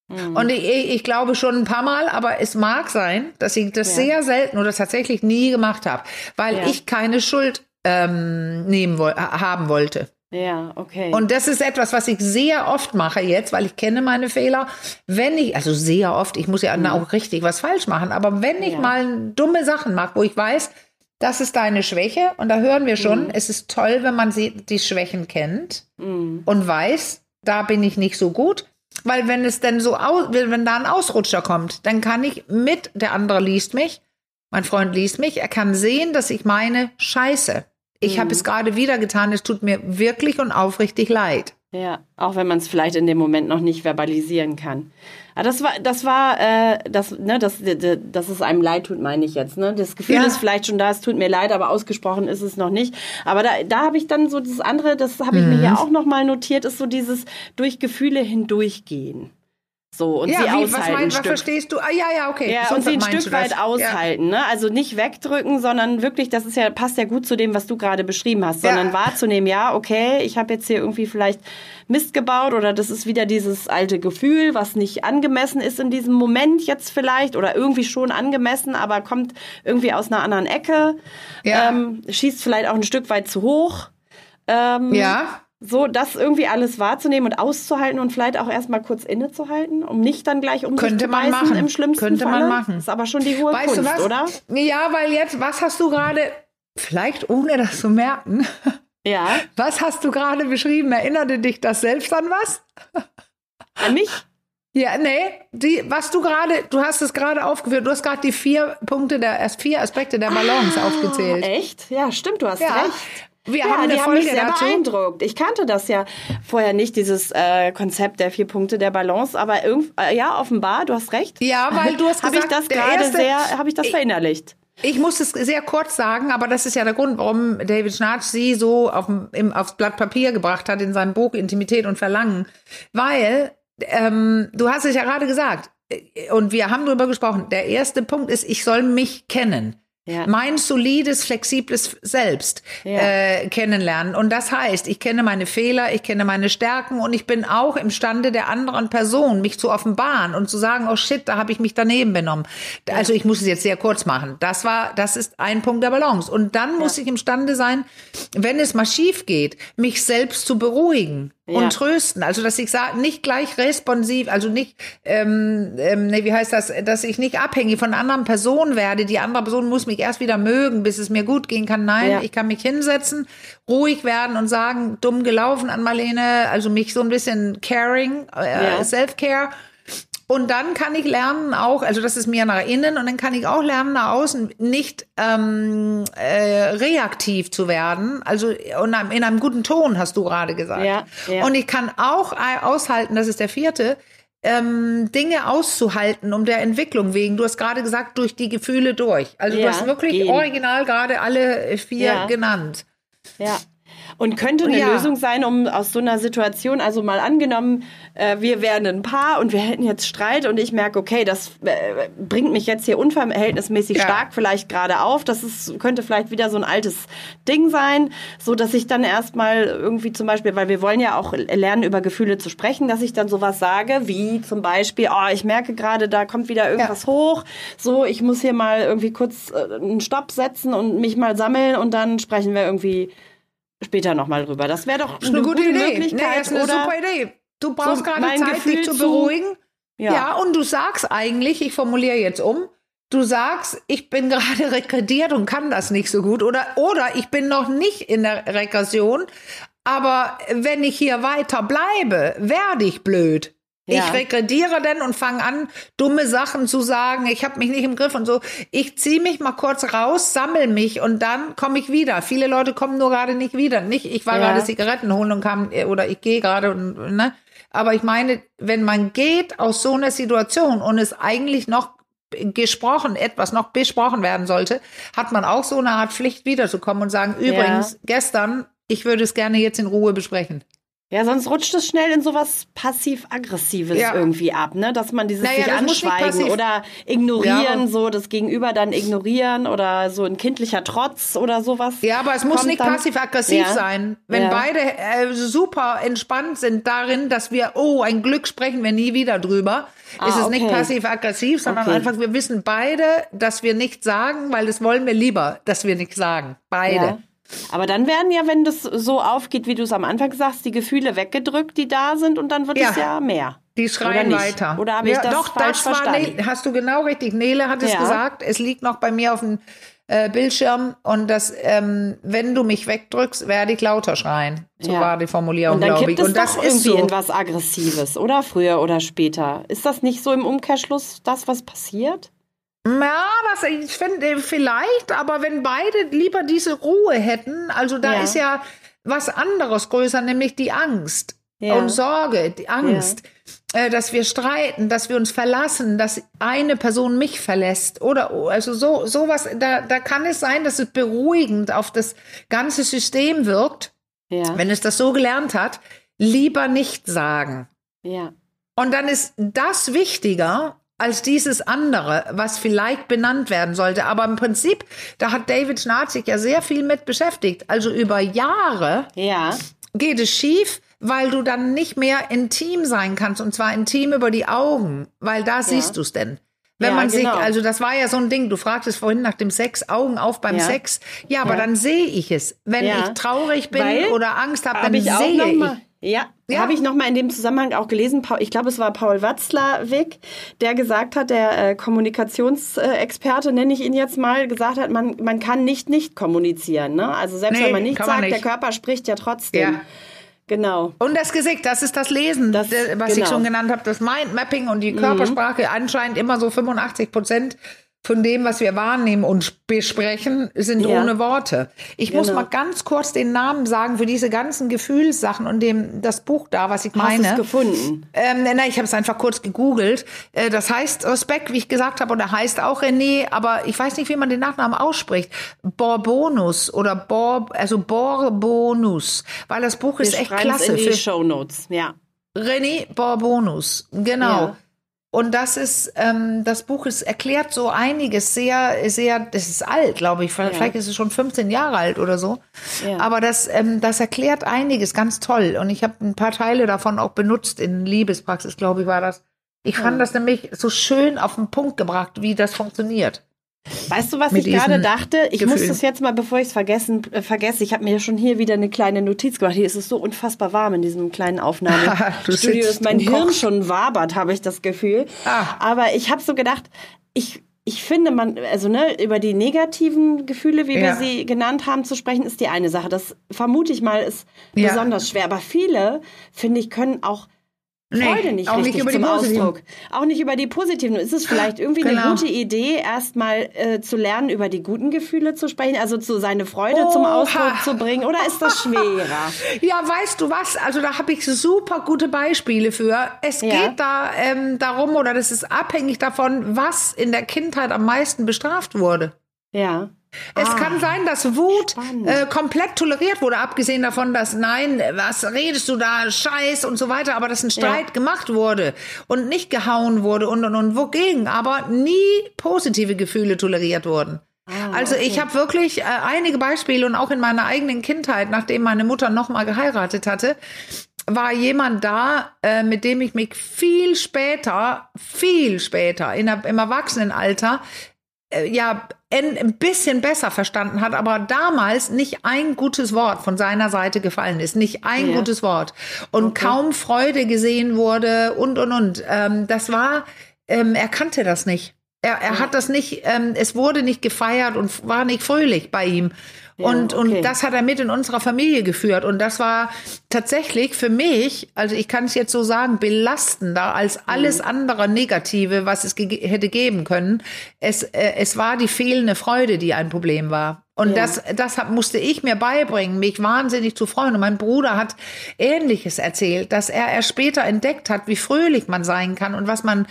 Mhm. Und ich, ich glaube schon ein paar Mal, aber es mag sein, dass ich das ja. sehr selten oder tatsächlich nie gemacht habe, weil ja. ich keine Schuld Ähm, nehmen woll- haben wollte. Ja, okay. Und das ist etwas, was ich sehr oft mache jetzt, weil ich kenne meine Fehler. Wenn ich, also sehr oft, ich muss ja mhm. auch richtig was falsch machen, aber wenn ich ja. mal dumme Sachen mache, wo ich weiß, das ist deine Schwäche, und da hören wir schon, mhm. es ist toll, wenn man sie, die Schwächen kennt mhm. und weiß, da bin ich nicht so gut, weil wenn es denn so, aus, wenn da ein Ausrutscher kommt, dann kann ich mit, der andere liest mich, mein Freund liest mich, er kann sehen, dass ich meine Scheiße. Ich mhm. habe es gerade wieder getan, es tut mir wirklich und aufrichtig leid. Ja, auch wenn man es vielleicht in dem Moment noch nicht verbalisieren kann. Aber das war, das war, äh, das, ne, dass das, das es einem leid tut, meine ich jetzt. Ne? Das Gefühl ja. ist vielleicht schon da, es tut mir leid, aber ausgesprochen ist es noch nicht. Aber da, da habe ich dann so das andere, das habe ich mhm. mir ja auch nochmal notiert, ist so dieses durch Gefühle hindurchgehen. So, und ja, sie wie, aushalten. Was, mein, was verstehst du? Ah, ja, ja, okay. Ja, und sie ein Stück weit aushalten. Ja. Ne? Also nicht wegdrücken, sondern wirklich, das ist ja, passt ja gut zu dem, was du gerade beschrieben hast, ja. sondern wahrzunehmen, ja, okay, ich habe jetzt hier irgendwie vielleicht Mist gebaut oder das ist wieder dieses alte Gefühl, was nicht angemessen ist in diesem Moment jetzt vielleicht oder irgendwie schon angemessen, aber kommt irgendwie aus einer anderen Ecke, ja. ähm, schießt vielleicht auch ein Stück weit zu hoch. Ähm, ja. So, das irgendwie alles wahrzunehmen und auszuhalten und vielleicht auch erstmal kurz innezuhalten, um nicht dann gleich um sich zu beißen im schlimmsten Falle. Könnte man machen. Ist aber schon die hohe Kunst, oder? Ja, weil jetzt, was hast du gerade, vielleicht ohne das zu merken, ja. was hast du gerade beschrieben? Erinnerte dich das selbst an was? An mich? Ja, nee, die, was du gerade, du hast es gerade aufgeführt, du hast gerade die vier Punkte, der vier Aspekte der Balance ah, aufgezählt. Echt? Ja, stimmt, du hast ja. recht. Wir ja, haben eine die Folge haben mich sehr dazu. beeindruckt. Ich kannte das ja vorher nicht, dieses äh, Konzept der vier Punkte der Balance, aber irgend, äh, ja, offenbar, du hast recht. Ja, weil du hast gesagt, habe ich das gerade sehr, habe ich das ich, verinnerlicht. Ich muss es sehr kurz sagen, aber das ist ja der Grund, warum David Schnarch sie so auf, im, aufs Blatt Papier gebracht hat in seinem Buch Intimität und Verlangen. Weil, ähm, du hast es ja gerade gesagt, und wir haben darüber gesprochen, der erste Punkt ist, ich soll mich kennen. Ja. Mein solides, flexibles Selbst ja. äh, kennenlernen. Und das heißt, ich kenne meine Fehler, ich kenne meine Stärken und ich bin auch imstande der anderen Person, mich zu offenbaren und zu sagen, oh shit, da habe ich mich daneben benommen. Ja. Also ich muss es jetzt sehr kurz machen. Das war, das ist ein Punkt der Balance. Und dann muss ja. ich imstande sein, wenn es mal schief geht, mich selbst zu beruhigen. Ja. Und trösten, also dass ich sage, nicht gleich responsiv, also nicht, ähm, ähm, nee, wie heißt das, dass ich nicht abhängig von einer anderen Person werde, die andere Person muss mich erst wieder mögen, bis es mir gut gehen kann, nein, ja. ich kann mich hinsetzen, ruhig werden und sagen, dumm gelaufen Ann-Marlene, also mich so ein bisschen caring, äh, ja. Self-Care. Und dann kann ich lernen auch, also das ist mir nach innen, und dann kann ich auch lernen, nach außen nicht ähm, äh, reaktiv zu werden. Also in einem, in einem guten Ton, hast du gerade gesagt. Ja, ja. Und ich kann auch aushalten, das ist der vierte, ähm, Dinge auszuhalten, um der Entwicklung wegen. Du hast gerade gesagt, durch die Gefühle durch. Also ja, du hast wirklich gehen. original gerade alle vier ja. genannt. Ja. Und könnte eine ja. Lösung sein, um aus so einer Situation, also mal angenommen, äh, wir wären ein Paar und wir hätten jetzt Streit und ich merke, okay, das äh, bringt mich jetzt hier unverhältnismäßig ja. stark vielleicht gerade auf. Das ist, könnte vielleicht wieder so ein altes Ding sein, so dass ich dann erstmal irgendwie zum Beispiel, weil wir wollen ja auch lernen, über Gefühle zu sprechen, dass ich dann sowas sage, wie zum Beispiel, oh, ich merke gerade, da kommt wieder irgendwas ja. hoch, so, ich muss hier mal irgendwie kurz äh, einen Stopp setzen und mich mal sammeln und dann sprechen wir irgendwie später nochmal drüber. Das wäre doch eine, eine gute, gute Idee. Möglichkeit. Nee, das ist eine oder super Idee. Du brauchst so gerade Zeit, Gefühl dich zu beruhigen. Zu, ja. ja, und du sagst eigentlich, ich formuliere jetzt um, du sagst, ich bin gerade regrediert und kann das nicht so gut. Oder, oder ich bin noch nicht in der Regression, aber wenn ich hier weiter bleibe, werde ich blöd. Ja. Ich regrediere denn und fange an, dumme Sachen zu sagen. Ich habe mich nicht im Griff und so. Ich ziehe mich mal kurz raus, sammle mich und dann komme ich wieder. Viele Leute kommen nur gerade nicht wieder. Nicht, ich war ja. gerade Zigaretten holen und kam, oder ich gehe gerade und, ne. Aber ich meine, wenn man geht aus so einer Situation und es eigentlich noch gesprochen, etwas noch besprochen werden sollte, hat man auch so eine Art Pflicht wiederzukommen und sagen, übrigens, ja. gestern, ich würde es gerne jetzt in Ruhe besprechen. Ja, sonst rutscht es schnell in sowas passiv-aggressives ja. irgendwie ab, ne? Dass man dieses naja, sich anschweigen oder ignorieren, ja. so das Gegenüber dann ignorieren oder so ein kindlicher Trotz oder sowas. Ja, aber es muss nicht passiv-aggressiv ja. sein. Wenn ja. beide äh, super entspannt sind darin, dass wir, oh, ein Glück sprechen wir nie wieder drüber, ah, ist es okay. nicht passiv-aggressiv, sondern okay. einfach, wir wissen beide, dass wir nichts sagen, weil das wollen wir lieber, dass wir nichts sagen. Beide. Ja. Aber dann werden ja, wenn das so aufgeht, wie du es am Anfang sagst, die Gefühle weggedrückt, die da sind, und dann wird ja. es ja mehr. Die schreien Oder weiter. Oder habe ich ja, das doch, falsch das war verstanden? Ne- hast du genau richtig. Nele hat es ja. gesagt, es liegt noch bei mir auf dem äh, Bildschirm, und das, ähm, wenn du mich wegdrückst, werde ich lauter schreien. So ja. war die Formulierung, glaube ich. Und dann kippt es doch irgendwie so in was Aggressives, oder? Früher oder später. Ist das nicht so im Umkehrschluss das, was passiert? Ja, was ich finde, vielleicht, aber wenn beide lieber diese Ruhe hätten, also da ja. ist ja was anderes größer, nämlich die Angst. ja. und Sorge, die Angst, ja. äh, dass wir streiten, dass wir uns verlassen, dass eine Person mich verlässt oder also so sowas, da, da kann es sein, dass es beruhigend auf das ganze System wirkt, ja. wenn es das so gelernt hat, lieber nicht sagen. Ja. Und dann ist das wichtiger als dieses andere, was vielleicht benannt werden sollte. Aber im Prinzip, da hat David Schnarch sich ja sehr viel mit beschäftigt. Also über Jahre ja. geht es schief, weil du dann nicht mehr intim sein kannst. Und zwar intim über die Augen, weil da ja. siehst du es denn. Wenn ja, man genau. sieht, also das war ja so ein Ding, du fragtest vorhin nach dem Sex, Augen auf beim ja. Sex. Ja, aber ja. dann sehe ich es. Wenn ja. ich traurig bin weil, oder Angst habe, dann hab ich auch sehe ich. Ja, ja. habe ich nochmal in dem Zusammenhang auch gelesen, ich glaube, es war Paul Watzlawick, der gesagt hat, der äh, Kommunikationsexperte, nenne ich ihn jetzt mal, gesagt hat, man, man kann nicht nicht kommunizieren. Ne? Also selbst nee, wenn man nichts sagt, man nicht. Der Körper spricht ja trotzdem. Ja. Genau. Und das Gesicht, das ist das Lesen, das, was genau. ich schon genannt habe, das Mindmapping und die Körpersprache mhm. anscheinend immer so fünfundachtzig Prozent von dem, was wir wahrnehmen und besprechen, sind ja. ohne Worte. Ich genau. muss mal ganz kurz den Namen sagen für diese ganzen Gefühlssachen und dem das Buch da, was ich meine. Hast du es gefunden? Ähm, nein, ich habe es einfach kurz gegoogelt. Das heißt Respekt, wie ich gesagt habe, oder heißt auch René, aber ich weiß nicht, wie man den Nachnamen ausspricht. Borbonus oder Bor, also Borbonus, weil das Buch wir ist echt klasse. In die Shownotes, ja. René Borbonus, genau. Ja. Und das ist, ähm, das Buch ist, erklärt so einiges sehr, sehr, das ist alt, glaube ich, vielleicht ja. ist es schon fünfzehn Jahre alt oder so, ja. aber das, ähm, das erklärt einiges, ganz toll. Und ich habe ein paar Teile davon auch benutzt in Liebespraxis, glaube ich, war das. Ich ja. fand das nämlich so schön auf den Punkt gebracht, wie das funktioniert. Weißt du, was ich gerade dachte? Ich Gefühl. muss das jetzt mal, bevor ich es vergessen äh, vergesse, ich habe mir schon hier wieder eine kleine Notiz gemacht. Hier ist es so unfassbar warm in diesem kleinen Aufnahmestudio. Ist mein Hirn kochst. schon wabert, habe ich das Gefühl. Ah. Aber ich habe so gedacht, ich, ich finde, man, also ne, über die negativen Gefühle, wie ja. wir sie genannt haben, zu sprechen, ist die eine Sache. Das vermute ich mal, ist ja. besonders schwer. Aber viele, finde ich, können auch Freude nicht nee, richtig zum Ausdruck. Auch nicht über die positiven. Ist es vielleicht irgendwie genau. eine gute Idee, erstmal äh, zu lernen, über die guten Gefühle zu sprechen, also zu seine Freude oh, zum Ausdruck ha. zu bringen? Oder ist das schwerer? Ja, weißt du was? Also da habe ich super gute Beispiele für. Es ja. geht da ähm, darum, oder das ist abhängig davon, was in der Kindheit am meisten bestraft wurde. Ja. Es ah, kann sein, dass Wut äh, komplett toleriert wurde, abgesehen davon, dass nein, was redest du da, Scheiß und so weiter, aber dass ein Streit ja. gemacht wurde und nicht gehauen wurde und und und wogegen, aber nie positive Gefühle toleriert wurden. Ah, also okay. ich habe wirklich äh, einige Beispiele und auch in meiner eigenen Kindheit, nachdem meine Mutter nochmal geheiratet hatte, war jemand da, äh, mit dem ich mich viel später, viel später, in der, im Erwachsenenalter, ja, ein bisschen besser verstanden hat, aber damals nicht ein gutes Wort von seiner Seite gefallen ist. Nicht ein ja. gutes Wort. Und okay. kaum Freude gesehen wurde und, und, und. Ähm, das war, ähm, er kannte das nicht. Er, er ja. hat das nicht, ähm, es wurde nicht gefeiert und war nicht fröhlich bei ihm. Ja, und, okay. und das hat er mit in unserer Familie geführt. Und das war tatsächlich für mich, also ich kann es jetzt so sagen, belastender als alles mhm. andere Negative, was es ge- hätte geben können. Es, äh, es war die fehlende Freude, die ein Problem war. Und ja. das, das musste ich mir beibringen, mich wahnsinnig zu freuen. Und mein Bruder hat Ähnliches erzählt, dass er erst später entdeckt hat, wie fröhlich man sein kann und was man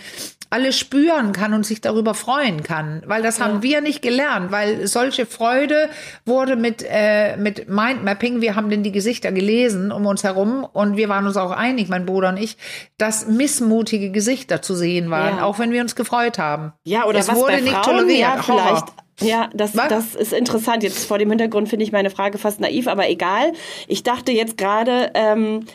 alles spüren kann und sich darüber freuen kann. Weil das ja. haben wir nicht gelernt, weil solche Freude wurde mit, äh, mit Mindmapping, wir haben denn die Gesichter gelesen um uns herum und wir waren uns auch einig, mein Bruder und ich, dass missmutige Gesichter zu sehen waren, ja. auch wenn wir uns gefreut haben. Ja, oder es was wurde bei nicht Frauen, toleriert. Ja, vielleicht. Ja, das, das ist interessant. Jetzt vor dem Hintergrund finde ich meine Frage fast naiv, aber egal. Ich dachte jetzt gerade, ähm,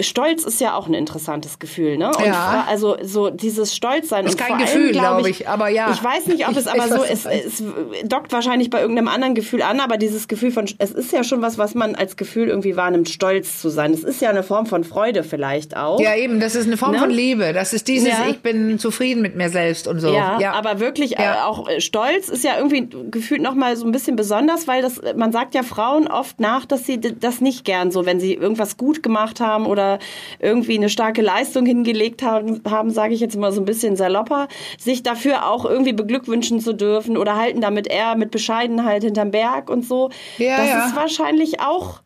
Stolz ist ja auch ein interessantes Gefühl, ne? Und ja. Also so dieses Stolzsein. Ist und kein Gefühl, glaube ich, ich, aber ja. Ich weiß nicht, ob es aber so ist, es, es dockt wahrscheinlich bei irgendeinem anderen Gefühl an, aber dieses Gefühl von, es ist ja schon was, was man als Gefühl irgendwie wahrnimmt, stolz zu sein. Es ist ja eine Form von Freude vielleicht auch. Ja eben, das ist eine Form ne? von Liebe. Das ist dieses, ja. ich bin zufrieden mit mir selbst und so. Ja, ja. aber wirklich ja. auch Stolz ist ja irgendwie gefühlt nochmal so ein bisschen besonders, weil das, man sagt ja Frauen oft nach, dass sie das nicht gern so, wenn sie irgendwas gut gemacht haben oder irgendwie eine starke Leistung hingelegt haben, haben sage ich jetzt mal so ein bisschen salopper, sich dafür auch irgendwie beglückwünschen zu dürfen oder halten damit eher mit Bescheidenheit hinterm Berg und so. Ja, das ja. ist wahrscheinlich auch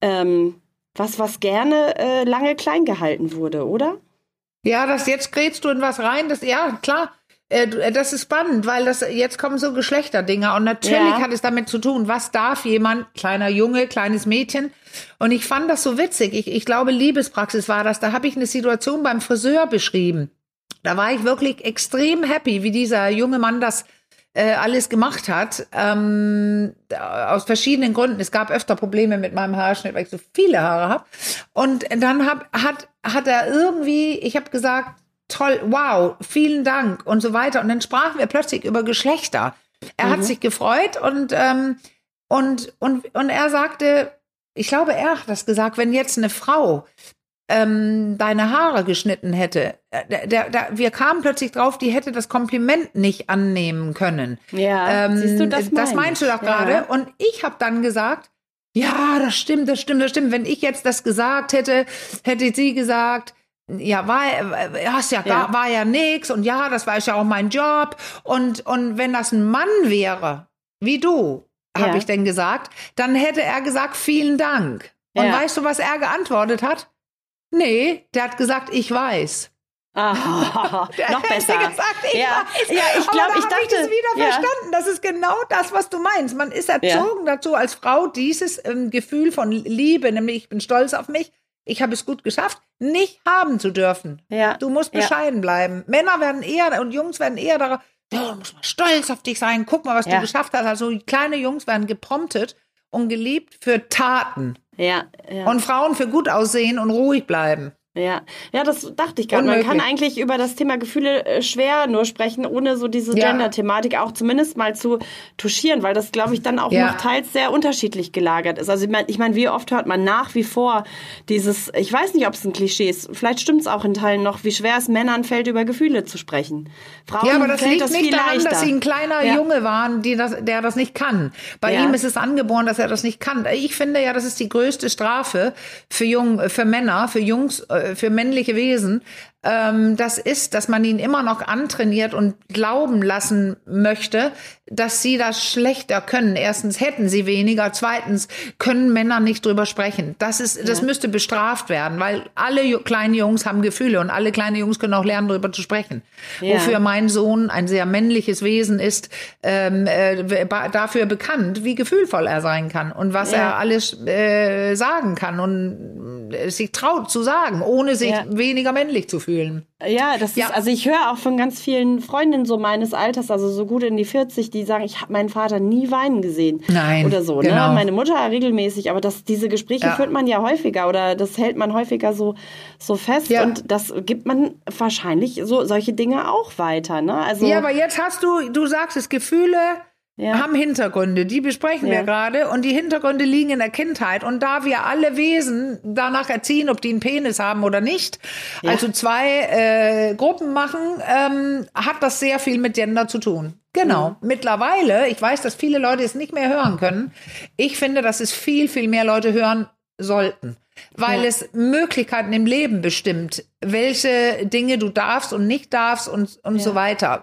ähm, was, was gerne äh, lange klein gehalten wurde, oder? Ja, das jetzt grätst du in was rein, das ja, klar. Das ist spannend, weil das jetzt kommen so Geschlechterdinger und natürlich ja. hat es damit zu tun, was darf jemand, kleiner Junge, kleines Mädchen, und ich fand das so witzig, ich, ich glaube Liebespraxis war das, da habe ich eine Situation beim Friseur beschrieben, da war ich wirklich extrem happy, wie dieser junge Mann das äh, alles gemacht hat, ähm, aus verschiedenen Gründen, es gab öfter Probleme mit meinem Haarschnitt, weil ich so viele Haare habe, und dann hab, hat, hat er irgendwie, ich habe gesagt, toll, wow, vielen Dank und so weiter. Und dann sprachen wir plötzlich über Geschlechter. Er mhm. hat sich gefreut und, ähm, und, und, und er sagte, ich glaube, er hat das gesagt, wenn jetzt eine Frau ähm, deine Haare geschnitten hätte, der, der, der, wir kamen plötzlich drauf, die hätte das Kompliment nicht annehmen können. Ja, ähm, siehst du, das, das meinst du doch gerade. Ja. Und ich habe dann gesagt, ja, das stimmt, das stimmt, das stimmt. Wenn ich jetzt das gesagt hätte, hätte sie gesagt, ja, war, hast ja, gar, ja. war ja nix und ja, das war ja auch mein Job und, und wenn das ein Mann wäre, wie du, habe ja. ich denn gesagt, dann hätte er gesagt, vielen Dank. Ja. Und weißt du, was er geantwortet hat? Nee, der hat gesagt, ich weiß. Ah, noch besser. Gesagt, ich ja. weiß. Ja, ich glaube, da ich dachte, ich das wieder ja. verstanden. Das ist genau das, was du meinst. Man ist erzogen ja. dazu, als Frau dieses ähm, Gefühl von Liebe, nämlich ich bin stolz auf mich, ich habe es gut geschafft, nicht haben zu dürfen. Ja. Du musst bescheiden ja. bleiben. Männer werden eher und Jungs werden eher darauf, ja, du musst mal stolz auf dich sein, guck mal, was ja. du geschafft hast. Also kleine Jungs werden gepromptet und geliebt für Taten. Ja. ja. Und Frauen für gut aussehen und ruhig bleiben. Ja, ja, das dachte ich gerade. Man kann eigentlich über das Thema Gefühle schwer nur sprechen, ohne so diese ja. Gender-Thematik auch zumindest mal zu touchieren, weil das, glaube ich, dann auch ja. noch teils sehr unterschiedlich gelagert ist. Also ich meine, ich mein, wie oft hört man nach wie vor dieses, ich weiß nicht, ob es ein Klischee ist, vielleicht stimmt es auch in Teilen noch, wie schwer es Männern fällt, über Gefühle zu sprechen. Frauen ja, aber das liegt das nicht daran, leichter. Dass sie ein kleiner ja. Junge waren, die das, der das nicht kann. Bei ja. ihm ist es angeboren, dass er das nicht kann. Ich finde ja, das ist die größte Strafe für, Jung, für Männer, für Jungs, für männliche Wesen, ähm, das ist, dass man ihn immer noch antrainiert und glauben lassen möchte, dass sie das schlechter können. Erstens hätten sie weniger, zweitens können Männer nicht drüber sprechen. Das ist, das ja. müsste bestraft werden, weil alle kleinen Jungs haben Gefühle und alle kleinen Jungs können auch lernen, drüber zu sprechen. Ja. Wofür mein Sohn ein sehr männliches Wesen ist, ähm, äh, dafür bekannt, wie gefühlvoll er sein kann und was ja. er alles äh, sagen kann und äh, sich traut zu sagen, ohne sich ja. weniger männlich zu fühlen. Ja, das ja. ist, also ich höre auch von ganz vielen Freundinnen so meines Alters, also so gut in die vierzig, die sagen, ich habe meinen Vater nie weinen gesehen. Nein, oder so, genau. ne? Meine Mutter regelmäßig, aber das, diese Gespräche ja. führt man ja häufiger oder das hält man häufiger so, so fest ja. und das gibt man wahrscheinlich so, solche Dinge auch weiter. Ne? Also, ja, aber jetzt hast du, du sagst es, Gefühle ja. haben Hintergründe, die besprechen ja. wir gerade und die Hintergründe liegen in der Kindheit und da wir alle Wesen danach erziehen, ob die einen Penis haben oder nicht, ja. also zwei äh, Gruppen machen, ähm, hat das sehr viel mit Gender zu tun. Genau. Mhm. Mittlerweile, ich weiß, dass viele Leute es nicht mehr hören können, ich finde, dass es viel, viel mehr Leute hören sollten, weil ja. es Möglichkeiten im Leben bestimmt, welche Dinge du darfst und nicht darfst und, und ja. so weiter.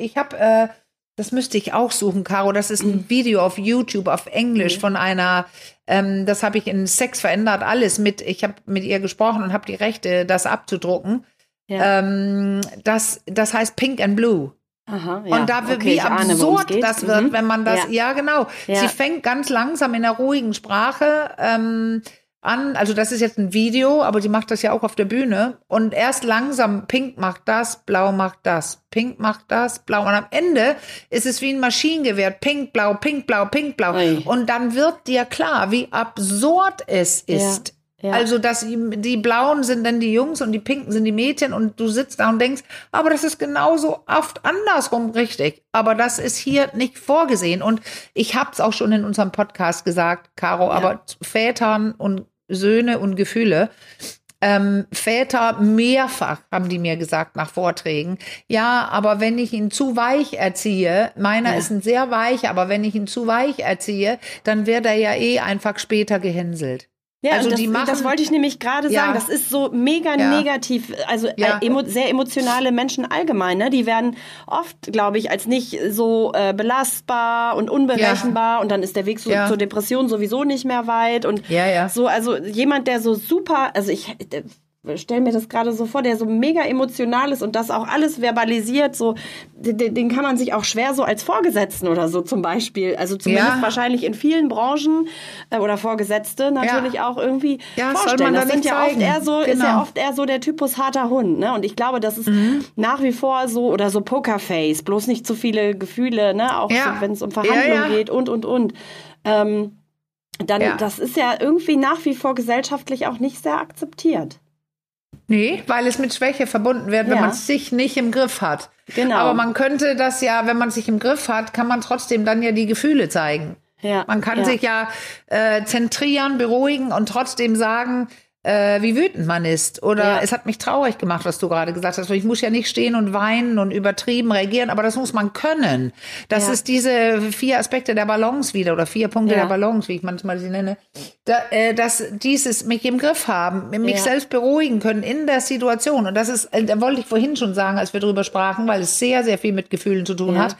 Ich habe... Äh, Das müsste ich auch suchen, Caro. Das ist ein Video auf YouTube auf Englisch von einer, ähm, das habe ich in Sex verändert, alles mit, ich habe mit ihr gesprochen und habe die Rechte, das abzudrucken. Ja. Ähm, das, das heißt Pink and Blue. Aha, ja. Und da okay, wie absurd ahne, das wird, mhm. wenn man das, ja, ja genau. Ja. Sie fängt ganz langsam in einer ruhigen Sprache ähm, an, also das ist jetzt ein Video, aber die macht das ja auch auf der Bühne und erst langsam, pink macht das, blau macht das, pink macht das, blau und am Ende ist es wie ein Maschinengewehr, pink, blau, pink, blau, pink, blau Ui. Und dann wird dir klar, wie absurd es ist. Ja, ja. Also dass die Blauen sind dann die Jungs und die Pinken sind die Mädchen und du sitzt da und denkst, aber das ist genauso oft andersrum richtig, aber das ist hier nicht vorgesehen und ich habe es auch schon in unserem Podcast gesagt, Caro, ja. aber Vätern und Söhne und Gefühle. Ähm, Väter mehrfach haben die mir gesagt nach Vorträgen, ja, aber wenn ich ihn zu weich erziehe, meiner ja. ist ein sehr weich, aber wenn ich ihn zu weich erziehe, dann wird er ja eh einfach später gehänselt. Ja, also das, die machen, das wollte ich nämlich gerade ja, sagen. Das ist so mega ja, negativ. Also ja. emo, sehr emotionale Menschen allgemein, ne? Die werden oft, glaube ich, als nicht so äh, belastbar und unberechenbar. Ja. Und dann ist der Weg so, ja. zur Depression sowieso nicht mehr weit. Und ja, ja. so, also jemand, der so super, also ich stelle mir das gerade so vor, der so mega emotional ist und das auch alles verbalisiert, so, den, den kann man sich auch schwer so als Vorgesetzten oder so zum Beispiel, also zumindest ja. wahrscheinlich in vielen Branchen äh, oder Vorgesetzte natürlich ja. auch irgendwie ja, vorstellen. Das, das sind ja oft eher so, genau. ist ja oft eher so der Typus harter Hund, ne? Und ich glaube, das ist mhm. nach wie vor so, oder so Pokerface, bloß nicht zu viele Gefühle, ne? Auch ja. so, wenn es um Verhandlungen ja, ja. geht und, und, und. Ähm, dann, ja. das ist ja irgendwie nach wie vor gesellschaftlich auch nicht sehr akzeptiert. Nee, weil es mit Schwäche verbunden wird, wenn ja. man es sich nicht im Griff hat. Genau. Aber man könnte das ja, wenn man es sich im Griff hat, kann man trotzdem dann ja die Gefühle zeigen. Ja. Man kann ja. sich ja äh, zentrieren, beruhigen und trotzdem sagen, äh, wie wütend man ist. Oder ja. es hat mich traurig gemacht, was du gerade gesagt hast. Ich muss ja nicht stehen und weinen und übertrieben reagieren, aber das muss man können. Das ja. ist diese vier Aspekte der Balance wieder oder vier Punkte ja. der Balance, wie ich manchmal sie nenne. Da, äh, dass dieses mich im Griff haben, mich ja. selbst beruhigen können in der Situation. Und das ist, da wollte ich vorhin schon sagen, als wir drüber sprachen, weil es sehr, sehr viel mit Gefühlen zu tun ja. hat.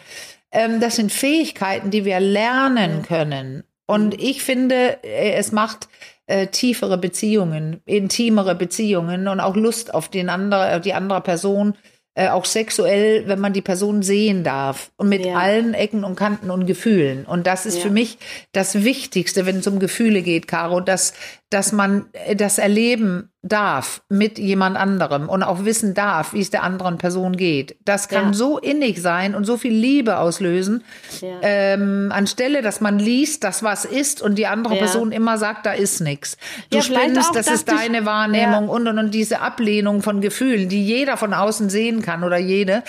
Ähm, das sind Fähigkeiten, die wir lernen können. Und ich finde, es macht Äh, tiefere Beziehungen, intimere Beziehungen und auch Lust auf den andere, auf die andere Person, äh, auch sexuell, wenn man die Person sehen darf und mit ja. allen Ecken und Kanten und Gefühlen. Und das ist ja. für mich das Wichtigste, wenn es um Gefühle geht, Caro, dass, dass man das erleben darf mit jemand anderem und auch wissen darf, wie es der anderen Person geht. Das kann ja. so innig sein und so viel Liebe auslösen, ja. ähm, anstelle, dass man liest, dass was ist und die andere ja. Person immer sagt, da ist nichts. Du ja, spinnst, auch, das ist deine Wahrnehmung ja. und, und und diese Ablehnung von Gefühlen, die jeder von außen sehen kann oder jede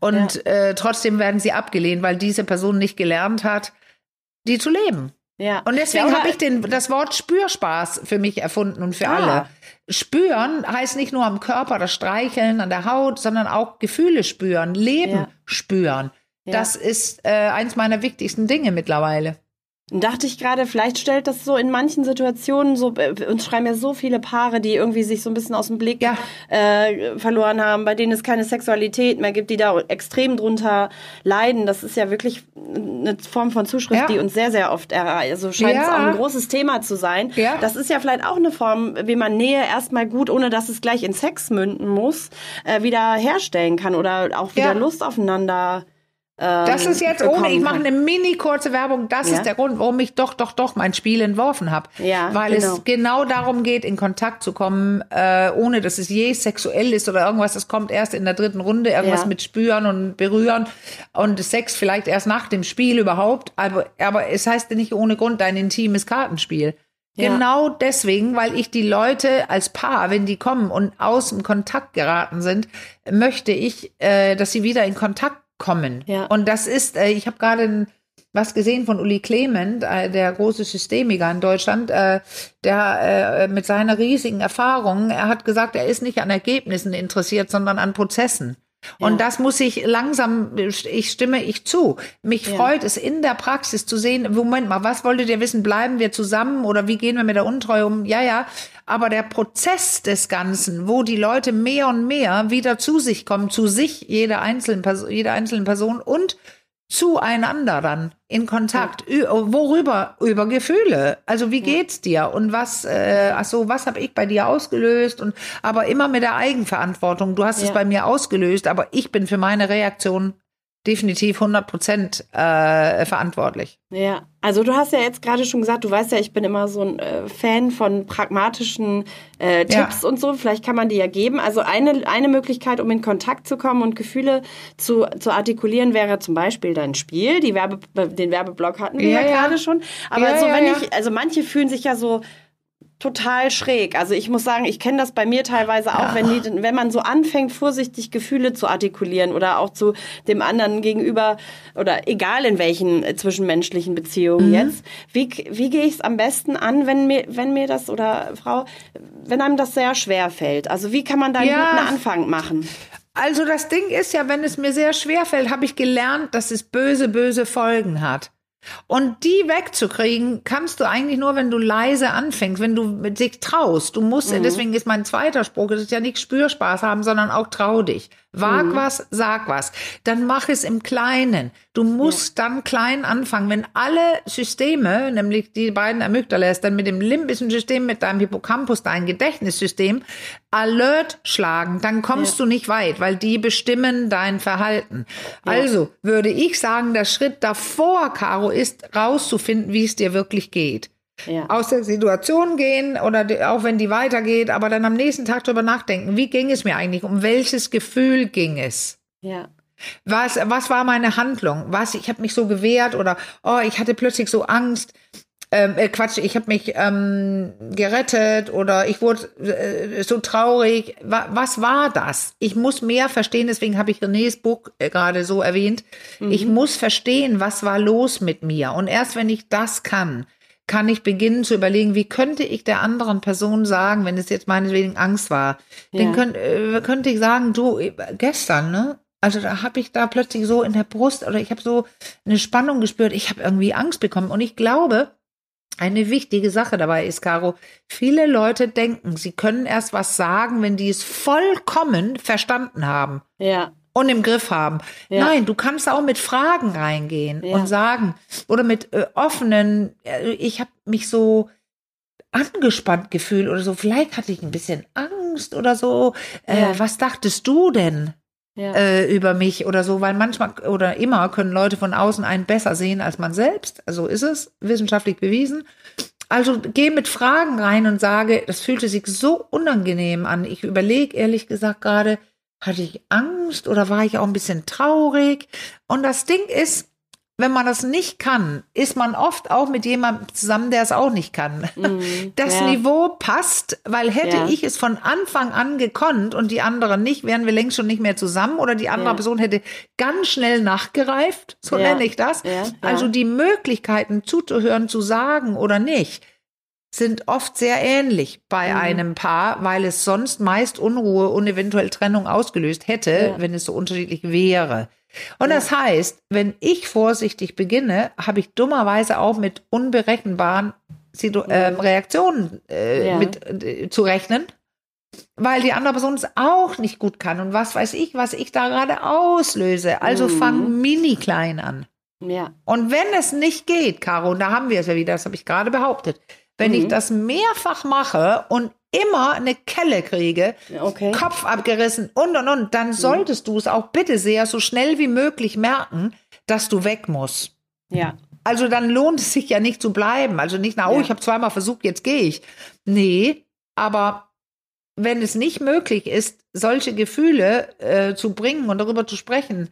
und ja. äh, trotzdem werden sie abgelehnt, weil diese Person nicht gelernt hat, die zu leben. Ja. Und deswegen ja, habe ich den, das Wort Spürspaß für mich erfunden und für ah. alle. Spüren heißt nicht nur am Körper, das Streicheln, an der Haut, sondern auch Gefühle spüren, Leben ja. spüren. Ja. Das ist äh, eins meiner wichtigsten Dinge mittlerweile. Dachte ich gerade, vielleicht stellt das so in manchen Situationen so, uns schreiben ja so viele Paare, die irgendwie sich so ein bisschen aus dem Blick ja. äh, verloren haben, bei denen es keine Sexualität mehr gibt, die da extrem drunter leiden. Das ist ja wirklich eine Form von Zuschrift, ja. die uns sehr, sehr oft erreicht. Also scheint ja. es auch ein großes Thema zu sein. Ja. Das ist ja vielleicht auch eine Form, wie man Nähe erstmal gut, ohne dass es gleich in Sex münden muss, äh, wieder herstellen kann oder auch wieder ja. Lust aufeinander. Das ist jetzt, ohne, ich mache eine mini kurze Werbung, das ja. ist der Grund, warum ich doch, doch, doch mein Spiel entworfen habe. Ja, weil genau. es genau darum geht, in Kontakt zu kommen, äh, ohne dass es je sexuell ist oder irgendwas, das kommt erst in der dritten Runde, irgendwas ja. mit Spüren und Berühren und Sex vielleicht erst nach dem Spiel überhaupt, aber, aber es heißt nicht ohne Grund dein intimes Kartenspiel. Ja. Genau deswegen, weil ich die Leute als Paar, wenn die kommen und aus dem Kontakt geraten sind, möchte ich, äh, dass sie wieder in Kontakt kommen. Ja. Und das ist, äh, ich habe gerade was gesehen von Uli Clement, äh, der große Systemiker in Deutschland, äh, der äh, mit seiner riesigen Erfahrung, er hat gesagt, er ist nicht an Ergebnissen interessiert, sondern an Prozessen. Ja. Und das muss ich langsam, ich stimme ich zu. Mich ja. freut es in der Praxis zu sehen, Moment mal, was wolltet ihr wissen, bleiben wir zusammen oder wie gehen wir mit der Untreue um? Ja, ja. Aber der Prozess des Ganzen, wo die Leute mehr und mehr wieder zu sich kommen, zu sich, jeder einzelnen Person, jeder einzelnen Person und zueinander dann in Kontakt. Ja. Worüber? Über Gefühle. Also wie geht's dir? Und was, äh, ach so, was habe ich bei dir ausgelöst? Und aber immer mit der Eigenverantwortung. Du hast ja. es bei mir ausgelöst, aber ich bin für meine Reaktion definitiv hundert Prozent äh, verantwortlich. Ja, also du hast ja jetzt gerade schon gesagt, du weißt ja, ich bin immer so ein äh, Fan von pragmatischen äh, Tipps ja. und so, vielleicht kann man die ja geben. Also eine, eine Möglichkeit, um in Kontakt zu kommen und Gefühle zu, zu artikulieren, wäre zum Beispiel dein Spiel. Die Werbe, den Werbeblock hatten wir ja, ja, ja. gerade schon. Aber ja, so, wenn ja, ja. ich, also manche fühlen sich ja so total schräg. Also ich muss sagen, ich kenne das bei mir teilweise auch, ja. wenn, die, wenn man so anfängt, vorsichtig Gefühle zu artikulieren oder auch zu dem anderen gegenüber oder egal in welchen zwischenmenschlichen Beziehungen mhm. jetzt. Wie, wie gehe ich es am besten an, wenn mir, wenn mir das oder Frau, wenn einem das sehr schwer fällt? Also wie kann man da einen ja. guten Anfang machen? Also das Ding ist ja, wenn es mir sehr schwer fällt, habe ich gelernt, dass es böse, böse Folgen hat. Und die wegzukriegen, kannst du eigentlich nur, wenn du leise anfängst, wenn du dich traust. Du musst, mhm. deswegen ist mein zweiter Spruch, das ist ja nicht Spürspaß haben, sondern auch trau dich. Wag mhm. was, sag was. Dann mach es im Kleinen. Du musst ja. dann klein anfangen. Wenn alle Systeme, nämlich die beiden Amygdalas, dann mit dem limbischen System, mit deinem Hippocampus, dein Gedächtnissystem, alert schlagen, dann kommst ja. du nicht weit, weil die bestimmen dein Verhalten. Ja. Also würde ich sagen, der Schritt davor, Caro, ist rauszufinden, wie es dir wirklich geht. Ja. Aus der Situation gehen oder die, auch wenn die weitergeht, aber dann am nächsten Tag darüber nachdenken, wie ging es mir eigentlich, um welches Gefühl ging es? Ja. Was, was war meine Handlung? Was, ich habe mich so gewehrt oder oh, ich hatte plötzlich so Angst. Ähm, äh, Quatsch, ich habe mich ähm, gerettet oder ich wurde äh, so traurig. Wa- was war das? Ich muss mehr verstehen, deswegen habe ich Renés Buch äh, gerade so erwähnt. Mhm. Ich muss verstehen, was war los mit mir. Und erst wenn ich das kann, kann ich beginnen zu überlegen, wie könnte ich der anderen Person sagen, wenn es jetzt meinetwegen Angst war, ja. dann könnt, äh, könnte ich sagen, du, gestern, ne? Also da habe ich da plötzlich so in der Brust oder ich habe so eine Spannung gespürt, ich habe irgendwie Angst bekommen. Und ich glaube, eine wichtige Sache dabei ist, Caro, viele Leute denken, sie können erst was sagen, wenn die es vollkommen verstanden haben ja. und im Griff haben. Ja. Nein, du kannst auch mit Fragen reingehen ja. und sagen oder mit äh, offenen, äh, ich habe mich so angespannt gefühlt oder so, vielleicht hatte ich ein bisschen Angst oder so. Äh, ja. Was dachtest du denn? Ja. Äh, über mich oder so, weil manchmal oder immer können Leute von außen einen besser sehen als man selbst, also ist es wissenschaftlich bewiesen, also geh mit Fragen rein und sage, das fühlte sich so unangenehm an, ich überlege ehrlich gesagt gerade, hatte ich Angst oder war ich auch ein bisschen traurig und das Ding ist, wenn man das nicht kann, ist man oft auch mit jemandem zusammen, der es auch nicht kann. Mm, das ja. Niveau passt, weil hätte ja. ich es von Anfang an gekonnt und die anderen nicht, wären wir längst schon nicht mehr zusammen oder die andere ja. Person hätte ganz schnell nachgereift, so ja. nenne ich das. Ja, ja. Also die Möglichkeiten zuzuhören, zu sagen oder nicht, sind oft sehr ähnlich bei mhm. einem Paar, weil es sonst meist Unruhe und eventuell Trennung ausgelöst hätte, ja. wenn es so unterschiedlich wäre. Und ja. das heißt, wenn ich vorsichtig beginne, habe ich dummerweise auch mit unberechenbaren Situ- äh, Reaktionen äh, ja. mit, äh, zu rechnen, weil die andere Person es auch nicht gut kann. Und was weiß ich, was ich da gerade auslöse. Also mhm. fang mini klein an. Ja. Und wenn es nicht geht, Caro, und da haben wir es ja wieder, das habe ich gerade behauptet, wenn mhm. ich das mehrfach mache und immer eine Kelle kriege, okay. Kopf abgerissen und, und, und, dann solltest mhm. du es auch bitte sehr so schnell wie möglich merken, dass du weg musst. Ja. Also dann lohnt es sich ja nicht zu bleiben. Also nicht, na, oh, ja. ich habe zweimal versucht, jetzt gehe ich. Nee, aber wenn es nicht möglich ist, solche Gefühle äh, zu bringen und darüber zu sprechen,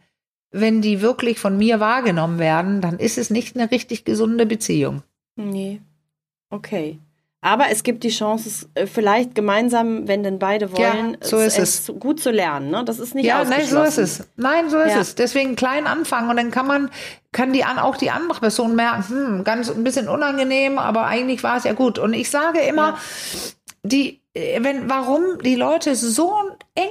wenn die wirklich von mir wahrgenommen werden, dann ist es nicht eine richtig gesunde Beziehung. Nee, okay. Aber es gibt die Chance, es vielleicht gemeinsam, wenn denn beide wollen, ja, so ist es, es gut zu lernen. Ne? Das ist nicht ja, ausgeschlossen. Nein, so ist es. Nein, so ist ja. es. Deswegen klein anfangen und dann kann man, kann die auch die andere Person merken, hm, ganz ein bisschen unangenehm, aber eigentlich war es ja gut. Und ich sage immer, ja. die, wenn, warum die Leute so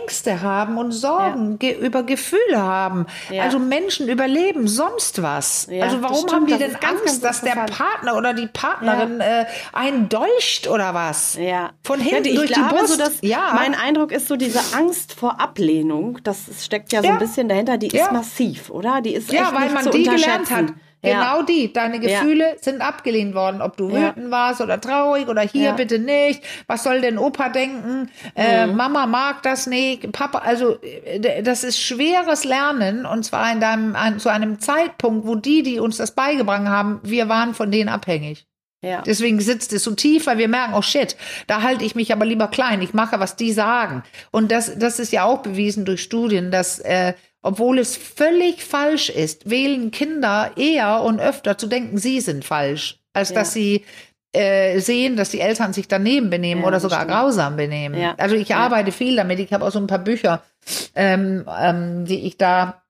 Ängste haben und Sorgen ja. ge- über Gefühle haben. Ja. Also Menschen überleben sonst was. Ja, also warum stimmt, haben die denn Angst, ganz, ganz dass der Partner oder die Partnerin ja. äh, einen dolcht oder was? Ja. Von hinten ja, durch glaube, die Brust. So, dass ja. mein Eindruck ist so diese Angst vor Ablehnung, das steckt ja so ja. ein bisschen dahinter, die ist ja. massiv, oder? Die ist ja, echt weil nicht man zu die gelernt hat. Genau ja. die. Deine Gefühle ja. sind abgelehnt worden. Ob du ja. wütend warst oder traurig oder hier ja. bitte nicht. Was soll denn Opa denken? Äh, mhm. Mama mag das nicht. Papa, also das ist schweres Lernen und zwar in deinem, an, zu einem Zeitpunkt, wo die, die uns das beigebracht haben, wir waren von denen abhängig. Ja. Deswegen sitzt es so tief, weil wir merken, oh shit, da halte ich mich aber lieber klein. Ich mache, was die sagen. Und das, das ist ja auch bewiesen durch Studien, dass äh, obwohl es völlig falsch ist, wählen Kinder eher und öfter zu denken, sie sind falsch, als ja. dass sie äh, sehen, dass die Eltern sich daneben benehmen ja, oder sogar stimmt. grausam benehmen. Ja. Also ich ja. arbeite viel damit. Ich habe auch so ein paar Bücher, ähm, ähm, die ich da,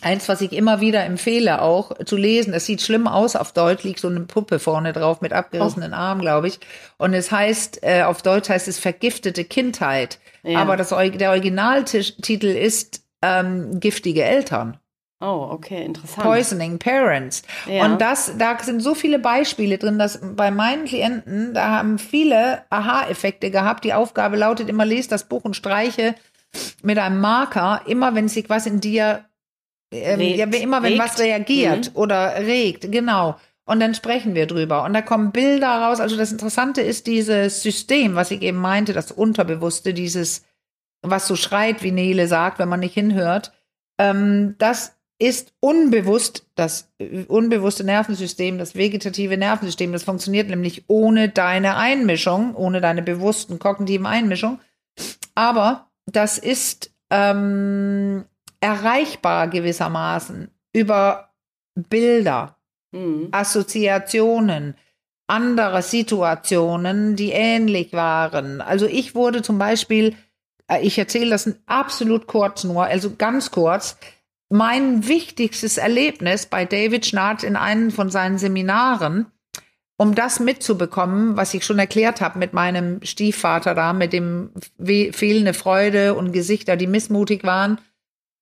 eins, was ich immer wieder empfehle auch zu lesen. Es sieht schlimm aus auf Deutsch, liegt so eine Puppe vorne drauf mit abgerissenen oh. Armen, glaube ich. Und es heißt, äh, auf Deutsch heißt es vergiftete Kindheit. Ja. Aber das, der Originaltitel ist Ähm, giftige Eltern. Oh, okay, interessant. Poisoning Parents. Ja. Und das, da sind so viele Beispiele drin, dass bei meinen Klienten, da haben viele Aha-Effekte gehabt. Die Aufgabe lautet immer, lese das Buch und streiche mit einem Marker, immer wenn sich was in dir, ähm, regt, ja, immer wenn regt. was reagiert mhm. oder regt, genau. Und dann sprechen wir drüber. Und da kommen Bilder raus. Also das Interessante ist dieses System, was ich eben meinte, das Unterbewusste, dieses, was so schreit, wie Nele sagt, wenn man nicht hinhört, ähm, das ist unbewusst, das unbewusste Nervensystem, das vegetative Nervensystem, das funktioniert nämlich ohne deine Einmischung, ohne deine bewussten kognitiven Einmischung. Aber das ist ähm, erreichbar gewissermaßen über Bilder, mhm. Assoziationen, andere Situationen, die ähnlich waren. Also ich wurde zum Beispiel, ich erzähle das absolut kurz nur, also ganz kurz, mein wichtigstes Erlebnis bei David Schnarch in einem von seinen Seminaren, um das mitzubekommen, was ich schon erklärt habe mit meinem Stiefvater da, mit dem fehlende Freude und Gesichter, die missmutig waren.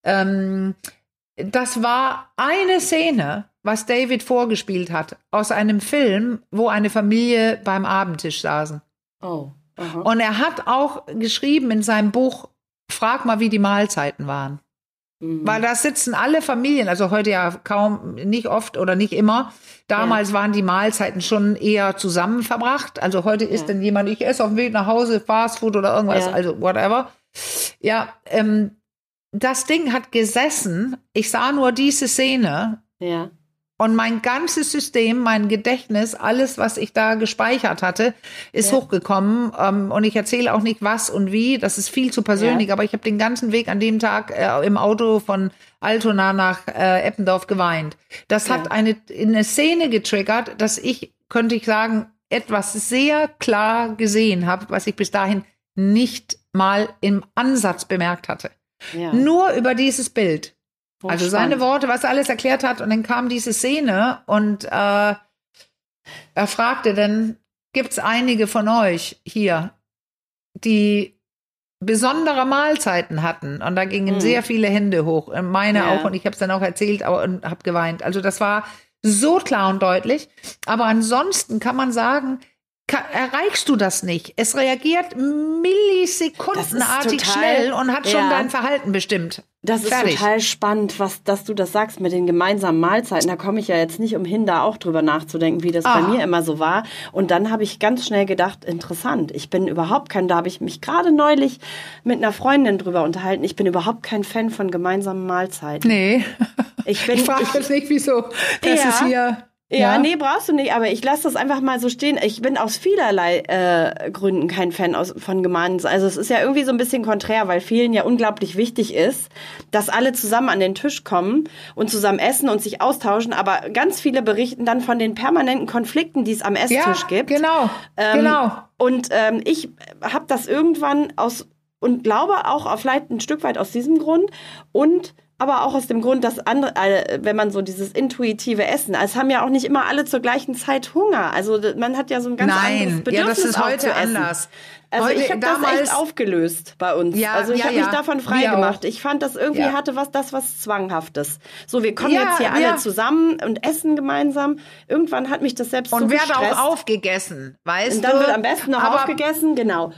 Ähm, das war eine Szene, was David vorgespielt hat, aus einem Film, wo eine Familie beim Abendtisch saßen. Oh, aha. Und er hat auch geschrieben in seinem Buch, frag mal, wie die Mahlzeiten waren. Mhm. Weil da sitzen alle Familien, also heute ja kaum, nicht oft oder nicht immer. Damals ja. waren die Mahlzeiten schon eher zusammen verbracht. Also heute ja. ist dann jemand, ich esse auf dem Weg nach Hause, Fast Food oder irgendwas, ja. also whatever. Ja, ähm, das Ding hat gesessen. Ich sah nur diese Szene. Ja. Und mein ganzes System, mein Gedächtnis, alles, was ich da gespeichert hatte, ist ja. hochgekommen. Ähm, und ich erzähle auch nicht was und wie. Das ist viel zu persönlich. Ja. Aber ich habe den ganzen Weg an dem Tag äh, im Auto von Altona nach äh, Eppendorf geweint. Das ja. hat eine, eine Szene getriggert, dass ich, könnte ich sagen, etwas sehr klar gesehen habe, was ich bis dahin nicht mal im Ansatz bemerkt hatte. Ja. Nur über dieses Bild. Oh, also seine spannend. Worte, was er alles erklärt hat. Und dann kam diese Szene und äh, er fragte dann, gibt es einige von euch hier, die besondere Mahlzeiten hatten? Und da gingen hm. sehr viele Hände hoch. Meine ja. auch. Und ich habe es dann auch erzählt aber, und habe geweint. Also das war so klar und deutlich. Aber ansonsten kann man sagen, Ka- erreichst du das nicht. Es reagiert millisekundenartig total, schnell und hat schon ja. dein Verhalten bestimmt. Das Fertig. Ist total spannend, was, dass du das sagst mit den gemeinsamen Mahlzeiten. Da komme ich ja jetzt nicht umhin, da auch drüber nachzudenken, wie das ah. bei mir immer so war. Und dann habe ich ganz schnell gedacht, interessant, ich bin überhaupt kein, da habe ich mich gerade neulich mit einer Freundin drüber unterhalten, ich bin überhaupt kein Fan von gemeinsamen Mahlzeiten. Nee, ich, ich frage jetzt nicht, wieso. Das ja. ist hier... Ja, ja, nee, brauchst du nicht, aber ich lasse das einfach mal so stehen. Ich bin aus vielerlei äh, Gründen kein Fan aus, von Gemeinsamkeiten. Also es ist ja irgendwie so ein bisschen konträr, weil vielen ja unglaublich wichtig ist, dass alle zusammen an den Tisch kommen und zusammen essen und sich austauschen. Aber ganz viele berichten dann von den permanenten Konflikten, die es am Esstisch ja, gibt. Genau, ähm, genau. Und ähm, ich habe das irgendwann aus und glaube auch vielleicht ein Stück weit aus diesem Grund und aber auch aus dem Grund, dass andere, wenn man so dieses intuitive Essen, es haben ja auch nicht immer alle zur gleichen Zeit Hunger. Also man hat ja so ein ganz Nein. anderes Bedürfnis. Nein, ja, das ist heute anders. Also heute, ich habe das echt aufgelöst bei uns. Ja, also ich ja, habe ja. mich davon frei wir gemacht. Auch. Ich fand, das irgendwie ja. hatte was, das was Zwanghaftes. So, wir kommen ja, jetzt hier ja. alle zusammen und essen gemeinsam. Irgendwann hat mich das selbst und so gestresst. Und werde auch aufgegessen, weißt und dann du? Dann wird am besten noch aber aufgegessen, genau.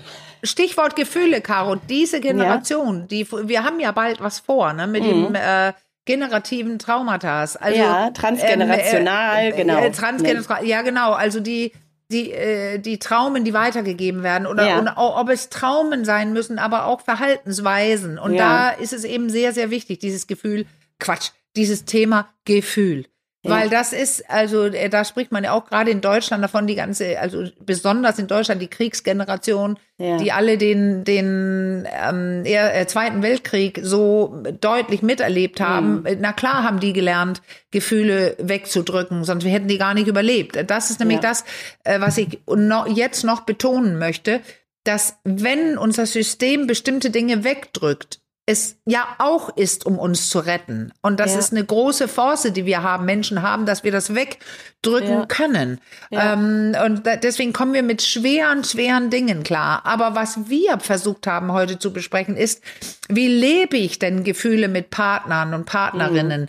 Stichwort Gefühle, Caro. Diese Generation, ja. die wir haben ja bald was vor, ne, mit mhm. dem äh, generativen Traumata. Also, ja, transgenerational, äh, äh, genau. Äh, transgener- nee. Ja, genau. Also die, die, äh, die Traumen, die weitergegeben werden oder ja. und, ob es Traumen sein müssen, aber auch Verhaltensweisen. Und ja. da ist es eben sehr, sehr wichtig, dieses Gefühl, Quatsch, dieses Thema Gefühl. Ja. Weil das ist, also da spricht man ja auch gerade in Deutschland davon, die ganze, also besonders in Deutschland die Kriegsgeneration, ja. die alle den, den ähm, Zweiten Weltkrieg so deutlich miterlebt haben. Mhm. Na klar haben die gelernt, Gefühle wegzudrücken, sonst hätten die gar nicht überlebt. Das ist nämlich ja. das, was ich noch, jetzt noch betonen möchte, dass wenn unser System bestimmte Dinge wegdrückt, es ja auch ist, um uns zu retten. Und das ja. ist eine große Force, die wir haben, Menschen haben, dass wir das wegdrücken ja. können. Ja. Ähm, und da, deswegen kommen wir mit schweren, schweren Dingen klar. Aber was wir versucht haben, heute zu besprechen, ist, wie lebe ich denn Gefühle mit Partnern und Partnerinnen? Mhm.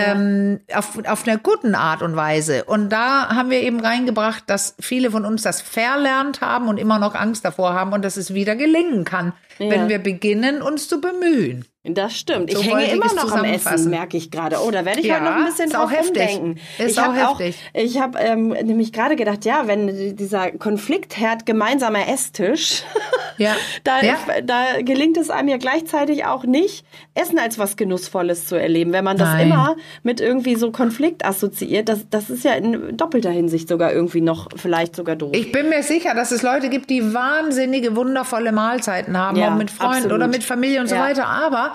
Ähm, auf, auf einer guten Art und Weise. Und da haben wir eben reingebracht, dass viele von uns das verlernt haben und immer noch Angst davor haben und dass es wieder gelingen kann, ja. wenn wir beginnen, uns zu bemühen. Das stimmt. So ich hänge immer noch am Essen, merke ich gerade. Oh, da werde ich ja, halt noch ein bisschen drauf umdenken. Ist ich auch heftig. Auch, ich habe ähm, nämlich gerade gedacht, ja, wenn dieser Konfliktherd gemeinsamer Esstisch, ja. da, ja. da gelingt es einem ja gleichzeitig auch nicht, Essen als was Genussvolles zu erleben. Wenn man das Nein. immer mit irgendwie so Konflikt assoziiert, das, das ist ja in doppelter Hinsicht sogar irgendwie noch vielleicht sogar doof. Ich bin mir sicher, dass es Leute gibt, die wahnsinnige, wundervolle Mahlzeiten haben, ja, auch mit Freunden absolut. Oder mit Familie und so ja. weiter. Aber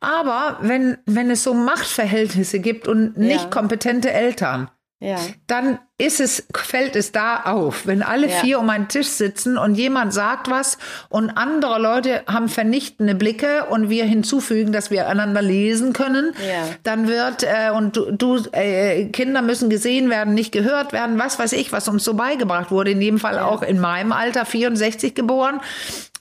Aber wenn, wenn es so Machtverhältnisse gibt und nicht ja. kompetente Eltern, ja. dann ist es, fällt es da auf. Wenn alle ja. vier um einen Tisch sitzen und jemand sagt was und andere Leute haben vernichtende Blicke und wir hinzufügen, dass wir einander lesen können, ja. dann wird, äh, und du, du äh, Kinder müssen gesehen werden, nicht gehört werden, was weiß ich, was uns so beigebracht wurde, in jedem Fall ja. auch in meinem Alter, vierundsechzig geboren,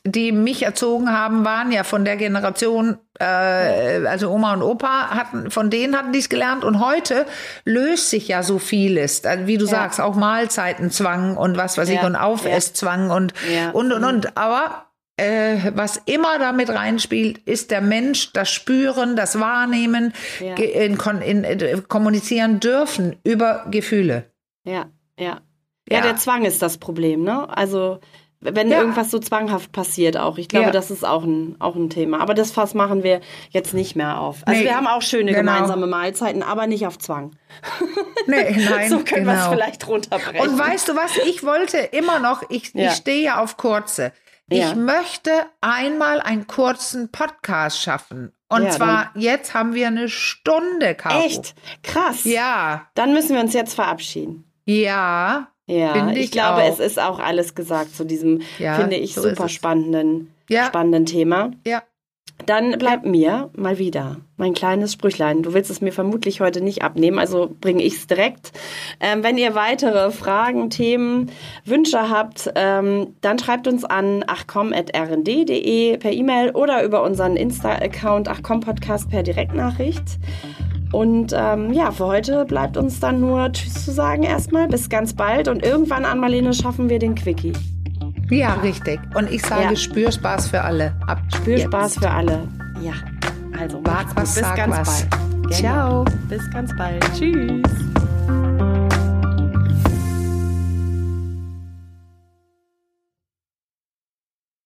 die mich erzogen haben, waren ja von der Generation, äh, also Oma und Opa, hatten, von denen hatten die es gelernt. Und heute löst sich ja so vieles. Wie du ja. sagst, auch Mahlzeitenzwang und was weiß ja. ich und Aufesszwang ja. und, ja. und, und, und. Aber äh, was immer damit reinspielt, ist der Mensch, das Spüren, das Wahrnehmen, ja. in, in, in, kommunizieren dürfen über Gefühle. Ja, ja. Ja, ja, der Zwang ist das Problem, ne? Also, wenn ja. irgendwas so zwanghaft passiert auch. Ich glaube, ja. das ist auch ein, auch ein Thema. Aber das Fass machen wir jetzt nicht mehr auf. Also nee, wir haben auch schöne genau. gemeinsame Mahlzeiten, aber nicht auf Zwang. Nee, nein, so können genau. wir es vielleicht runterbrechen. Und weißt du was, ich wollte immer noch, ich, ja. ich stehe ja auf kurze. Ich ja. möchte einmal einen kurzen Podcast schaffen. Und ja, zwar, jetzt haben wir eine Stunde, Caro. Echt? Krass. Ja. Dann müssen wir uns jetzt verabschieden. Ja. Ja, ich, ich glaube, auch. Es ist auch alles gesagt zu diesem, ja, finde ich, so super spannenden, ja. spannenden Thema. Ja. Dann bleibt ja. mir mal wieder mein kleines Sprüchlein. Du willst es mir vermutlich heute nicht abnehmen, also bringe ich es direkt. Ähm, wenn ihr weitere Fragen, Themen, Wünsche habt, ähm, dann schreibt uns an achcom at r n d punkt d e per E-Mail oder über unseren Insta-Account achcompodcast per Direktnachricht. Und ähm, ja, für heute bleibt uns dann nur Tschüss zu sagen erstmal. Bis ganz bald. Und irgendwann, Ann-Marlene, schaffen wir den Quickie. Ja, richtig. Und ich sage ja. Spürspaß für alle. Ab Spürspaß jetzt. Für alle. Ja. Also, bis ganz was. Bald. Gerne. Ciao. Bis ganz bald. Tschüss.